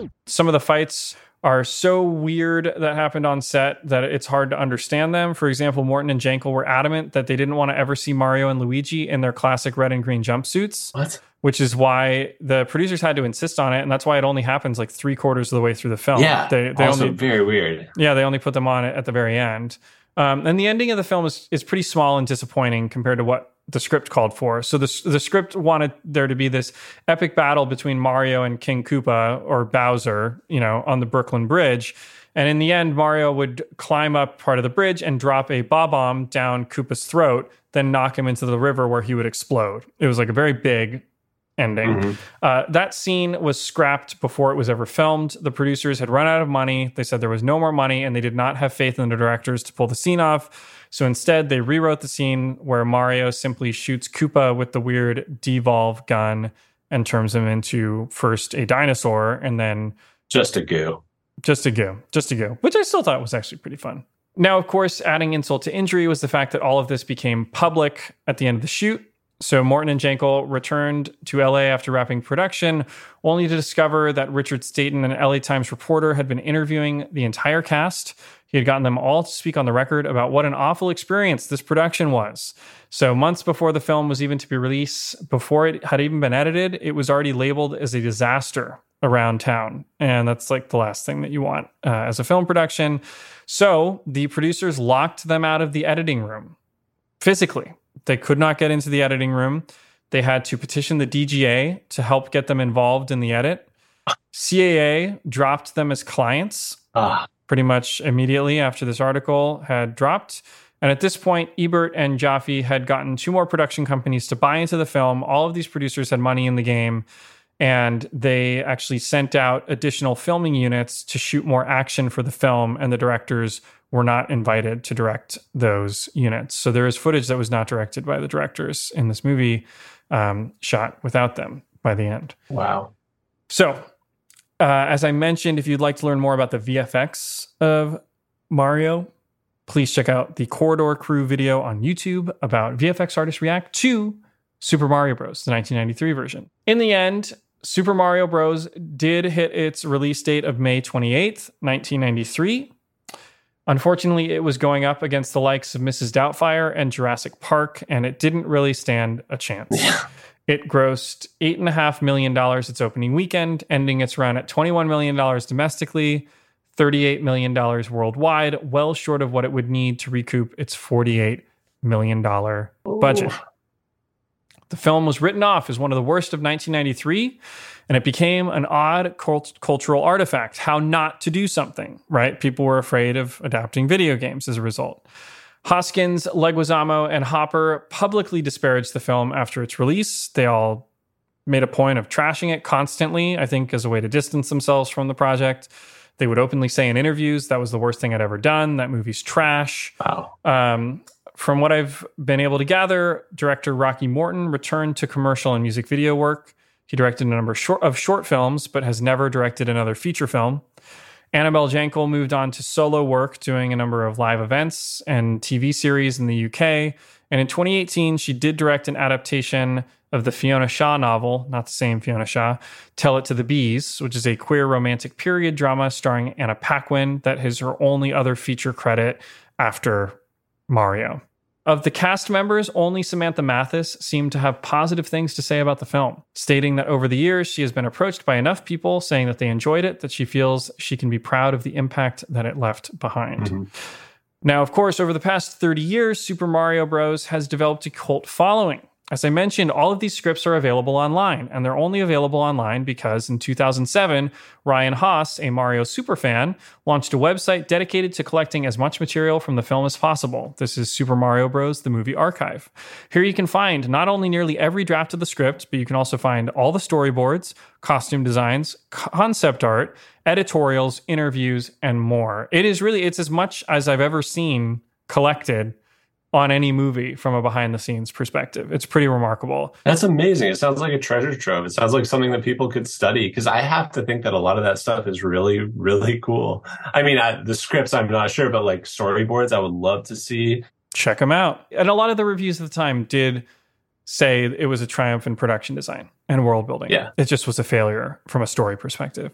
Some of the fights are so weird that happened on set that it's hard to understand them. For example, Morton and Jankel were adamant that they didn't want to ever see Mario and Luigi in their classic red and green jumpsuits. What? Which is why the producers had to insist on it, and that's why it only happens like 3/4 of the way through the film. Yeah, they also only, very weird. Yeah, they only put them on at the very end. And the ending of the film is pretty small and disappointing compared to what the script called for. So the script wanted there to be this epic battle between Mario and King Koopa or Bowser, on the Brooklyn Bridge. And in the end, Mario would climb up part of the bridge and drop a bob-omb down Koopa's throat, then knock him into the river where he would explode. It was like a very big ending. That scene was scrapped before it was ever filmed. The producers had run out of money. They said there was no more money, and they did not have faith in the directors to pull the scene off. So instead, they rewrote the scene where Mario simply shoots Koopa with the weird devolve gun and turns him into first a dinosaur and then... Just a goo. Which I still thought was actually pretty fun. Now, of course, adding insult to injury was the fact that all of this became public at the end of the shoot. So Morton and Jankel returned to L.A. after wrapping production, only to discover that Richard Staten, an L.A. Times reporter, had been interviewing the entire cast. He had gotten them all to speak on the record about what an awful experience this production was. So months before the film was even to be released, before it had even been edited, it was already labeled as a disaster around town. And that's like the last thing that you want as a film production. So the producers locked them out of the editing room physically. They could not get into the editing room. They had to petition the DGA to help get them involved in the edit. CAA dropped them as clients pretty much immediately after this article had dropped. And at this point, Ebert and Jaffe had gotten 2 more production companies to buy into the film. All of these producers had money in the game, and they actually sent out additional filming units to shoot more action for the film, and the directors were not invited to direct those units. So there is footage that was not directed by the directors in this movie, shot without them by the end. Wow. So, as I mentioned, if you'd like to learn more about the VFX of Mario, please check out the Corridor Crew video on YouTube about VFX artists react to Super Mario Bros., the 1993 version. In the end, Super Mario Bros. Did hit its release date of May 28th, 1993. Unfortunately, it was going up against the likes of Mrs. Doubtfire and Jurassic Park, and it didn't really stand a chance. Yeah. It grossed $8.5 million its opening weekend, ending its run at $21 million domestically, $38 million worldwide, well short of what it would need to recoup its $48 million budget. Ooh. The film was written off as one of the worst of 1993, and it became an odd cultural artifact. How not to do something, right? People were afraid of adapting video games as a result. Hoskins, Leguizamo, and Hopper publicly disparaged the film after its release. They all made a point of trashing it constantly, I think, as a way to distance themselves from the project. They would openly say in interviews, that was the worst thing I'd ever done. That movie's trash. Wow. From what I've been able to gather, director Rocky Morton returned to commercial and music video work. He directed a number of short films, but has never directed another feature film. Annabel Jankel moved on to solo work, doing a number of live events and TV series in the UK. And in 2018, she did direct an adaptation of the Fiona Shaw novel, not the same Fiona Shaw, Tell It to the Bees, which is a queer romantic period drama starring Anna Paquin. That is her only other feature credit after Mario. Of the cast members, only Samantha Mathis seemed to have positive things to say about the film, stating that over the years, she has been approached by enough people saying that they enjoyed it, that she feels she can be proud of the impact that it left behind. Mm-hmm. Now, of course, over the past 30 years, Super Mario Bros. Has developed a cult following. As I mentioned, all of these scripts are available online, and they're only available online because in 2007, Ryan Haas, a Mario superfan, launched a website dedicated to collecting as much material from the film as possible. This is Super Mario Bros. The Movie Archive. Here you can find not only nearly every draft of the script, but you can also find all the storyboards, costume designs, concept art, editorials, interviews, and more. It is really, it's as much as I've ever seen collected on any movie from a behind-the-scenes perspective. It's pretty remarkable. That's amazing. It sounds like a treasure trove. It sounds like something that people could study, because I have to think that a lot of that stuff is really, really cool. I mean, the scripts, I'm not sure, but like storyboards, I would love to see. Check them out. And a lot of the reviews at the time did say it was a triumph in production design and world building. Yeah. It just was a failure from a story perspective.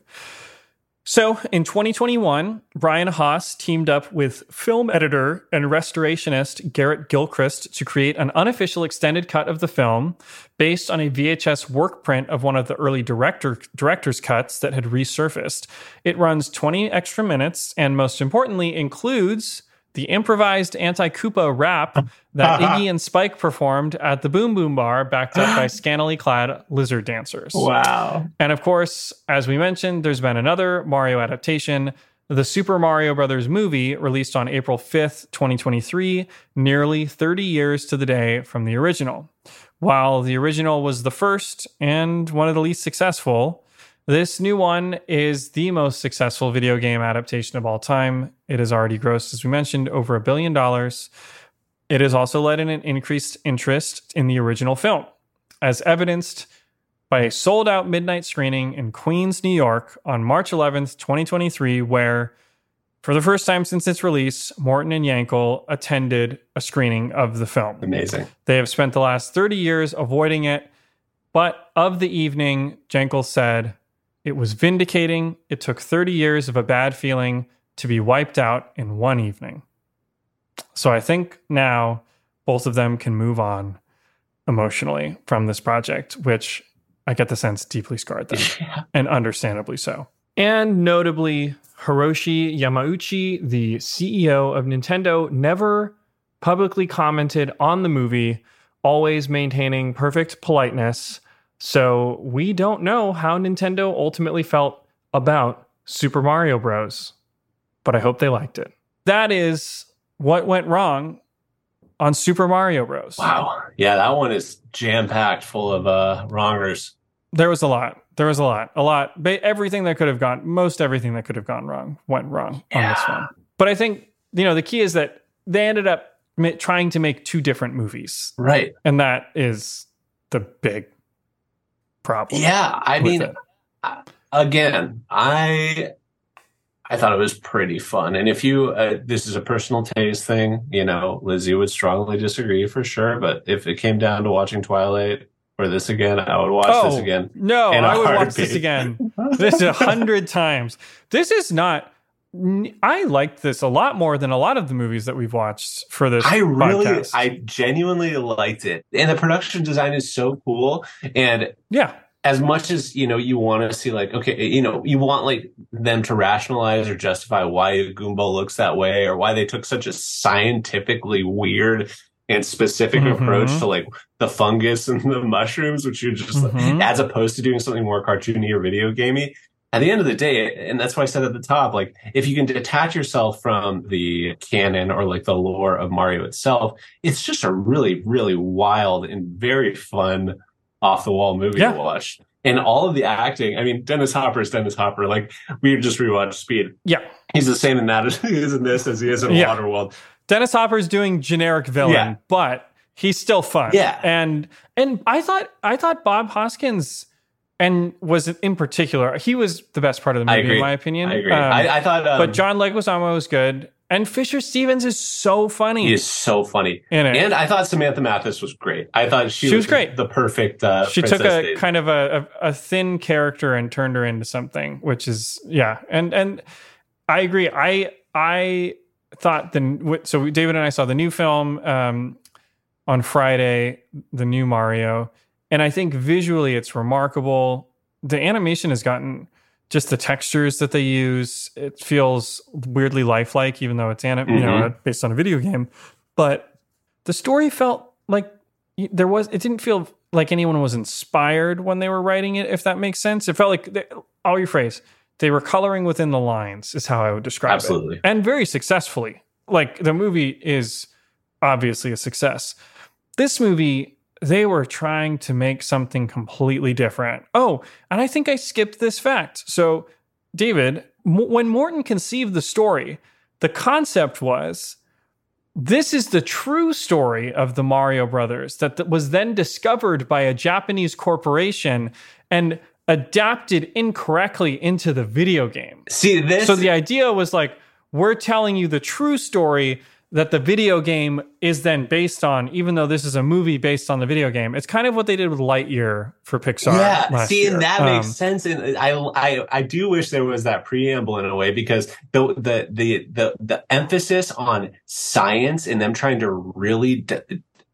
So in 2021, Brian Haas teamed up with film editor and restorationist Garrett Gilchrist to create an unofficial extended cut of the film based on a VHS work print of one of the early director's cuts that had resurfaced. It runs 20 extra minutes and, most importantly, includes the improvised anti-Koopa rap that Iggy and Spike performed at the Boom Boom Bar, backed up by scantily clad lizard dancers. Wow. And of course, as we mentioned, there's been another Mario adaptation, the Super Mario Bros. Movie, released on April 5th, 2023, nearly 30 years to the day from the original. While the original was the first and one of the least successful, this new one is the most successful video game adaptation of all time. It has already grossed, as we mentioned, over $1 billion. It has also led in an increased interest in the original film, as evidenced by a sold-out midnight screening in Queens, New York on March 11th, 2023, where, for the first time since its release, Morton and Jankel attended a screening of the film. Amazing. They have spent the last 30 years avoiding it, but of the evening, Jankel said, "It was vindicating. It took 30 years of a bad feeling to be wiped out in one evening." So I think now both of them can move on emotionally from this project, which I get the sense deeply scarred them, and understandably so. And notably, Hiroshi Yamauchi, the CEO of Nintendo, never publicly commented on the movie, always maintaining perfect politeness. So we don't know how Nintendo ultimately felt about Super Mario Bros., but I hope they liked it. That is what went wrong on Super Mario Bros. Wow. Yeah, that one is jam-packed full of wrongers. There was a lot. Everything that could have gone wrong on this one. But I think you know, the key is that they ended up trying to make two different movies. Right. And that is the big problem. Yeah. I mean, again, I thought it was pretty fun. And if you, this is a personal taste thing, you know, Lizzie would strongly disagree for sure. But if it came down to watching Twilight or this again, I would watch this again. No, I would watch this again. This 100 times. This is not, I liked this a lot more than a lot of the movies that we've watched for this podcast. I genuinely liked it. And the production design is so cool. And yeah. As much as, you know, you want to see like, okay, you know, you want like them to rationalize or justify why a Goomba looks that way or why they took such a scientifically weird and specific approach to like the fungus and the mushrooms, which you're just like, as opposed to doing something more cartoony or video gamey. At the end of the day, and that's why I said at the top, like if you can detach yourself from the canon or like the lore of Mario itself, it's just a really, really wild and very fun off the wall movie to watch. And all of the acting, I mean, Dennis Hopper is Dennis Hopper. Like we just rewatched Speed. Yeah. He's the same in that as he is in this as he is in Waterworld. Dennis Hopper is doing generic villain, but he's still fun. Yeah. And I thought Bob Hoskins and was in particular, he was the best part of the movie, in my opinion. I agree. I thought... but John Leguizamo was good. And Fisher Stevens is so funny. He is so funny. And I thought Samantha Mathis was great. I thought she was great. The perfect she took kind of a thin character and turned her into something, which is... Yeah. And I agree. I thought... So David and I saw the new film on Friday, the new Mario... And I think visually it's remarkable. The animation has gotten just the textures that they use. It feels weirdly lifelike, even though it's you know, based on a video game. But the story felt like it didn't feel like anyone was inspired when they were writing it, if that makes sense. It felt like, I'll rephrase, they were coloring within the lines is how I would describe it. And very successfully. Like the movie is obviously a success. This movie... They were trying to make something completely different. Oh, and I think I skipped this fact. So, David, when Morton conceived the story, the concept was, this is the true story of the Mario Brothers that was then discovered by a Japanese corporation and adapted incorrectly into the video game. See this? So the idea was like, we're telling you the true story that the video game is then based on, even though this is a movie based on the video game. It's kind of what they did with Lightyear for Pixar. Yeah, see, and that makes sense. And I do wish there was that preamble in a way, because the emphasis on science and them trying to really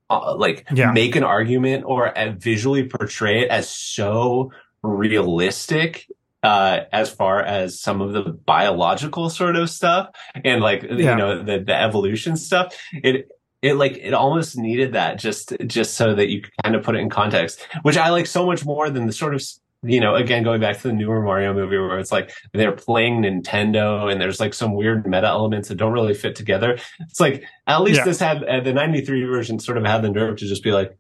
make an argument or visually portray it as so realistic. As far as some of the biological sort of stuff and you know, the evolution stuff, it almost needed that just so that you could kind of put it in context, which I like so much more than the sort of, you know, again, going back to the newer Mario movie where it's like they're playing Nintendo and there's like some weird meta elements that don't really fit together. It's like, at least this had the 93 version sort of had the nerve to just be like,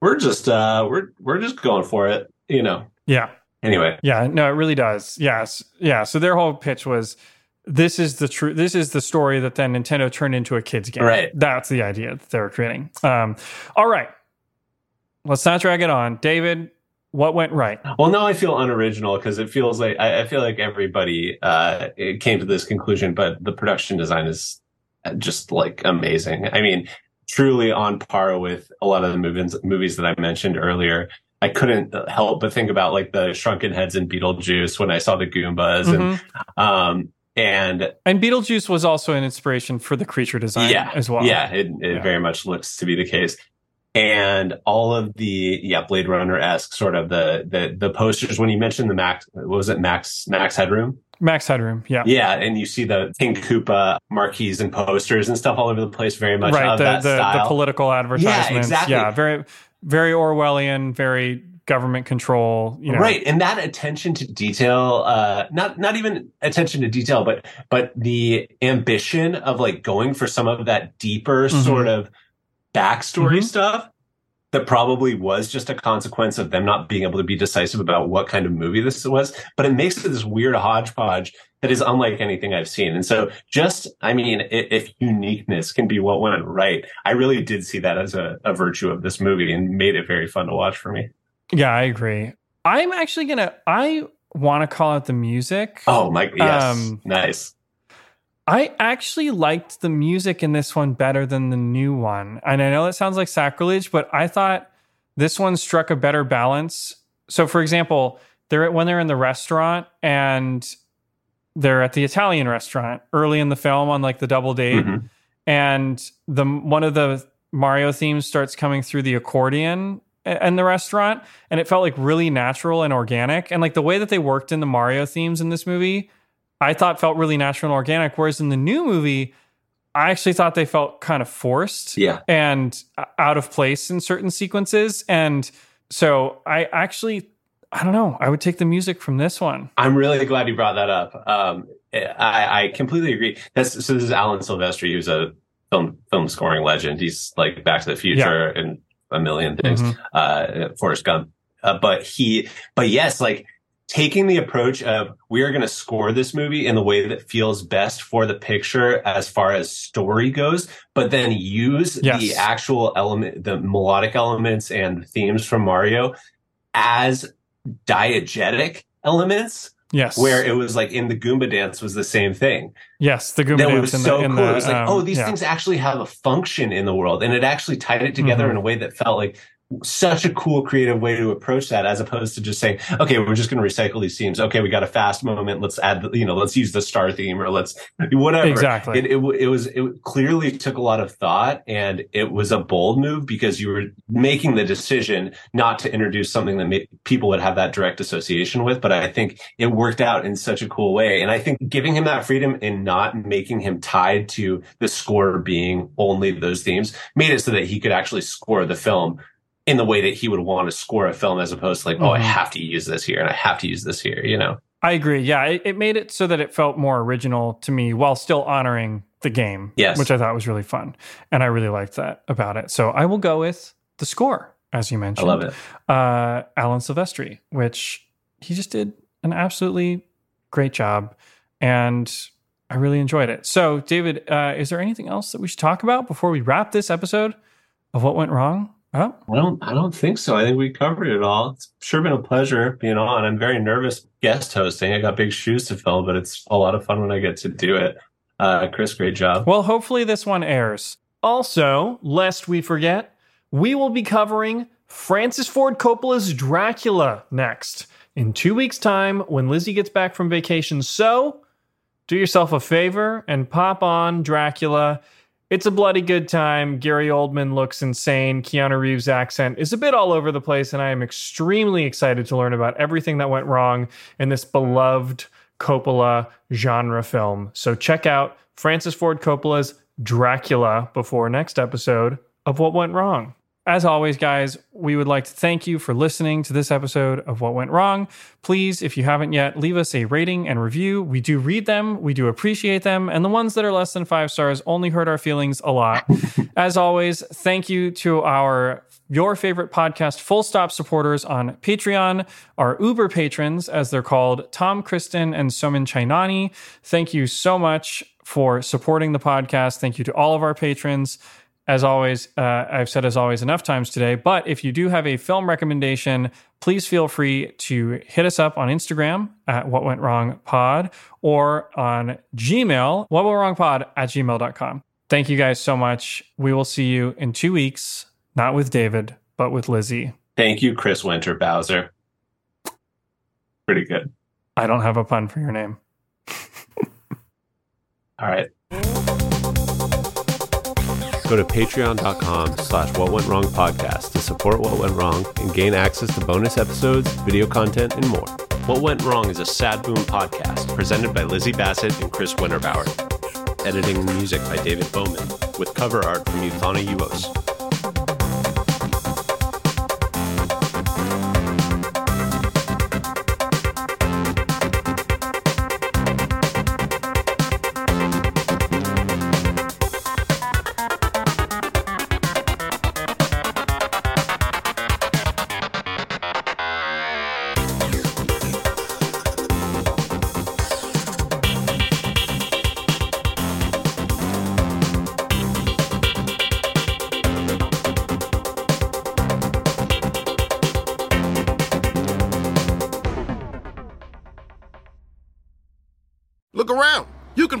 we're just going for it, you know? Yeah. Anyway. Yeah, no, it really does. Yes. Yeah. So their whole pitch was, this is the story that then Nintendo turned into a kid's game. Right. That's the idea that they were creating. All right. Let's not drag it on. David, what went right? Well, now I feel unoriginal because it feels like I feel like everybody came to this conclusion, but the production design is just like amazing. I mean, truly on par with a lot of the movies that I mentioned earlier. I couldn't help but think about like the shrunken heads in Beetlejuice when I saw the Goombas, and Beetlejuice was also an inspiration for the creature design as well. Yeah, it very much looks to be the case. And all of the Blade Runner-esque sort of the posters. When you mentioned the Max Headroom? Max Headroom, yeah. Yeah, and you see the King Koopa marquees and posters and stuff all over the place. Very much right, of that style. The political advertisements. Yeah, exactly. Yeah, very. Very Orwellian, very government control, you know. Right, and that attention to detail, not even attention to detail, but the ambition of like going for some of that deeper sort of backstory stuff. that probably was just a consequence of them not being able to be decisive about what kind of movie this was. But it makes it this weird hodgepodge that is unlike anything I've seen. And so just, I mean, if uniqueness can be what went right, I really did see that as a virtue of this movie and made it very fun to watch for me. Yeah, I agree. I'm actually going to, I want to call out the music. Oh, my, yes. Nice. I actually liked the music in this one better than the new one. And I know that sounds like sacrilege, but I thought this one struck a better balance. So, for example, when they're in the restaurant and they're at the Italian restaurant early in the film on like the double date, mm-hmm. and one of the Mario themes starts coming through the accordion in the restaurant, and it felt like really natural and organic. And like the way that they worked in the Mario themes in this movie, I thought felt really natural and organic. Whereas in the new movie, I actually thought they felt kind of forced and out of place in certain sequences. And so I don't know, I would take the music from this one. I'm really glad you brought that up. I completely agree. So this is Alan Silvestri, who's a film scoring legend. He's like Back to the Future and a million things, mm-hmm. Forrest Gump. But yes, like, taking the approach of we are going to score this movie in the way that feels best for the picture as far as story goes, but then use the actual element, the melodic elements and themes from Mario as diegetic elements. Yes. Where it was like in the Goomba dance was the same thing. Yes. The Goomba dance was so cool. It was like, oh, these things actually have a function in the world. And it actually tied it together in a way that felt like such a cool, creative way to approach that, as opposed to just saying, okay, we're just going to recycle these themes. Okay, we got a fast moment. Let's add, let's use the star theme or let's whatever. Exactly. It clearly took a lot of thought, and it was a bold move because you were making the decision not to introduce something that people would have that direct association with. But I think it worked out in such a cool way. And I think giving him that freedom and not making him tied to the score being only those themes made it so that he could actually score the film in the way that he would want to score a film, as opposed to like, oh, I have to use this here and I have to use this here, I agree. Yeah, it made it so that it felt more original to me while still honoring the game, which I thought was really fun. And I really liked that about it. So I will go with the score, as you mentioned. I love it. Alan Silvestri, which he just did an absolutely great job. And I really enjoyed it. So, David, is there anything else that we should talk about before we wrap this episode of What Went Wrong? Oh. I don't think so. I think we covered it all. It's sure been a pleasure being on. I'm very nervous guest hosting. I got big shoes to fill, but it's a lot of fun when I get to do it. Chris, great job. Well, hopefully this one airs. Also, lest we forget, we will be covering Francis Ford Coppola's Dracula next in 2 weeks' time when Lizzie gets back from vacation. So do yourself a favor and pop on Dracula. It's a bloody good time. Gary Oldman looks insane. Keanu Reeves' accent is a bit all over the place, and I am extremely excited to learn about everything that went wrong in this beloved Coppola genre film. So check out Francis Ford Coppola's Dracula before next episode of What Went Wrong. As always, guys, we would like to thank you for listening to this episode of What Went Wrong. Please, if you haven't yet, leave us a rating and review. We do read them. We do appreciate them. And the ones that are less than 5 stars only hurt our feelings a lot. As always, thank you to our Your Favorite Podcast Full Stop supporters on Patreon, our Uber patrons, as they're called, Tom Kristen and Somin Chainani. Thank you so much for supporting the podcast. Thank you to all of our patrons. As always, I've said as always enough times today, but if you do have a film recommendation, please feel free to hit us up on Instagram at What Went Wrong Pod, or on Gmail, whatwentwrongpod@gmail.com. Thank you guys so much. We will see you in 2 weeks, not with David, but with Lizzie. Thank you, Chris Winter Bowser. Pretty good. I don't have a pun for your name. All right. Go to patreon.com/whatwentwrongpodcast to support What Went Wrong and gain access to bonus episodes, video content, and more. What Went Wrong is a Sad Boom podcast presented by Lizzie Bassett and Chris Winterbauer. Editing and music by David Bowman, with cover art from Euthana Uos. Look around. You can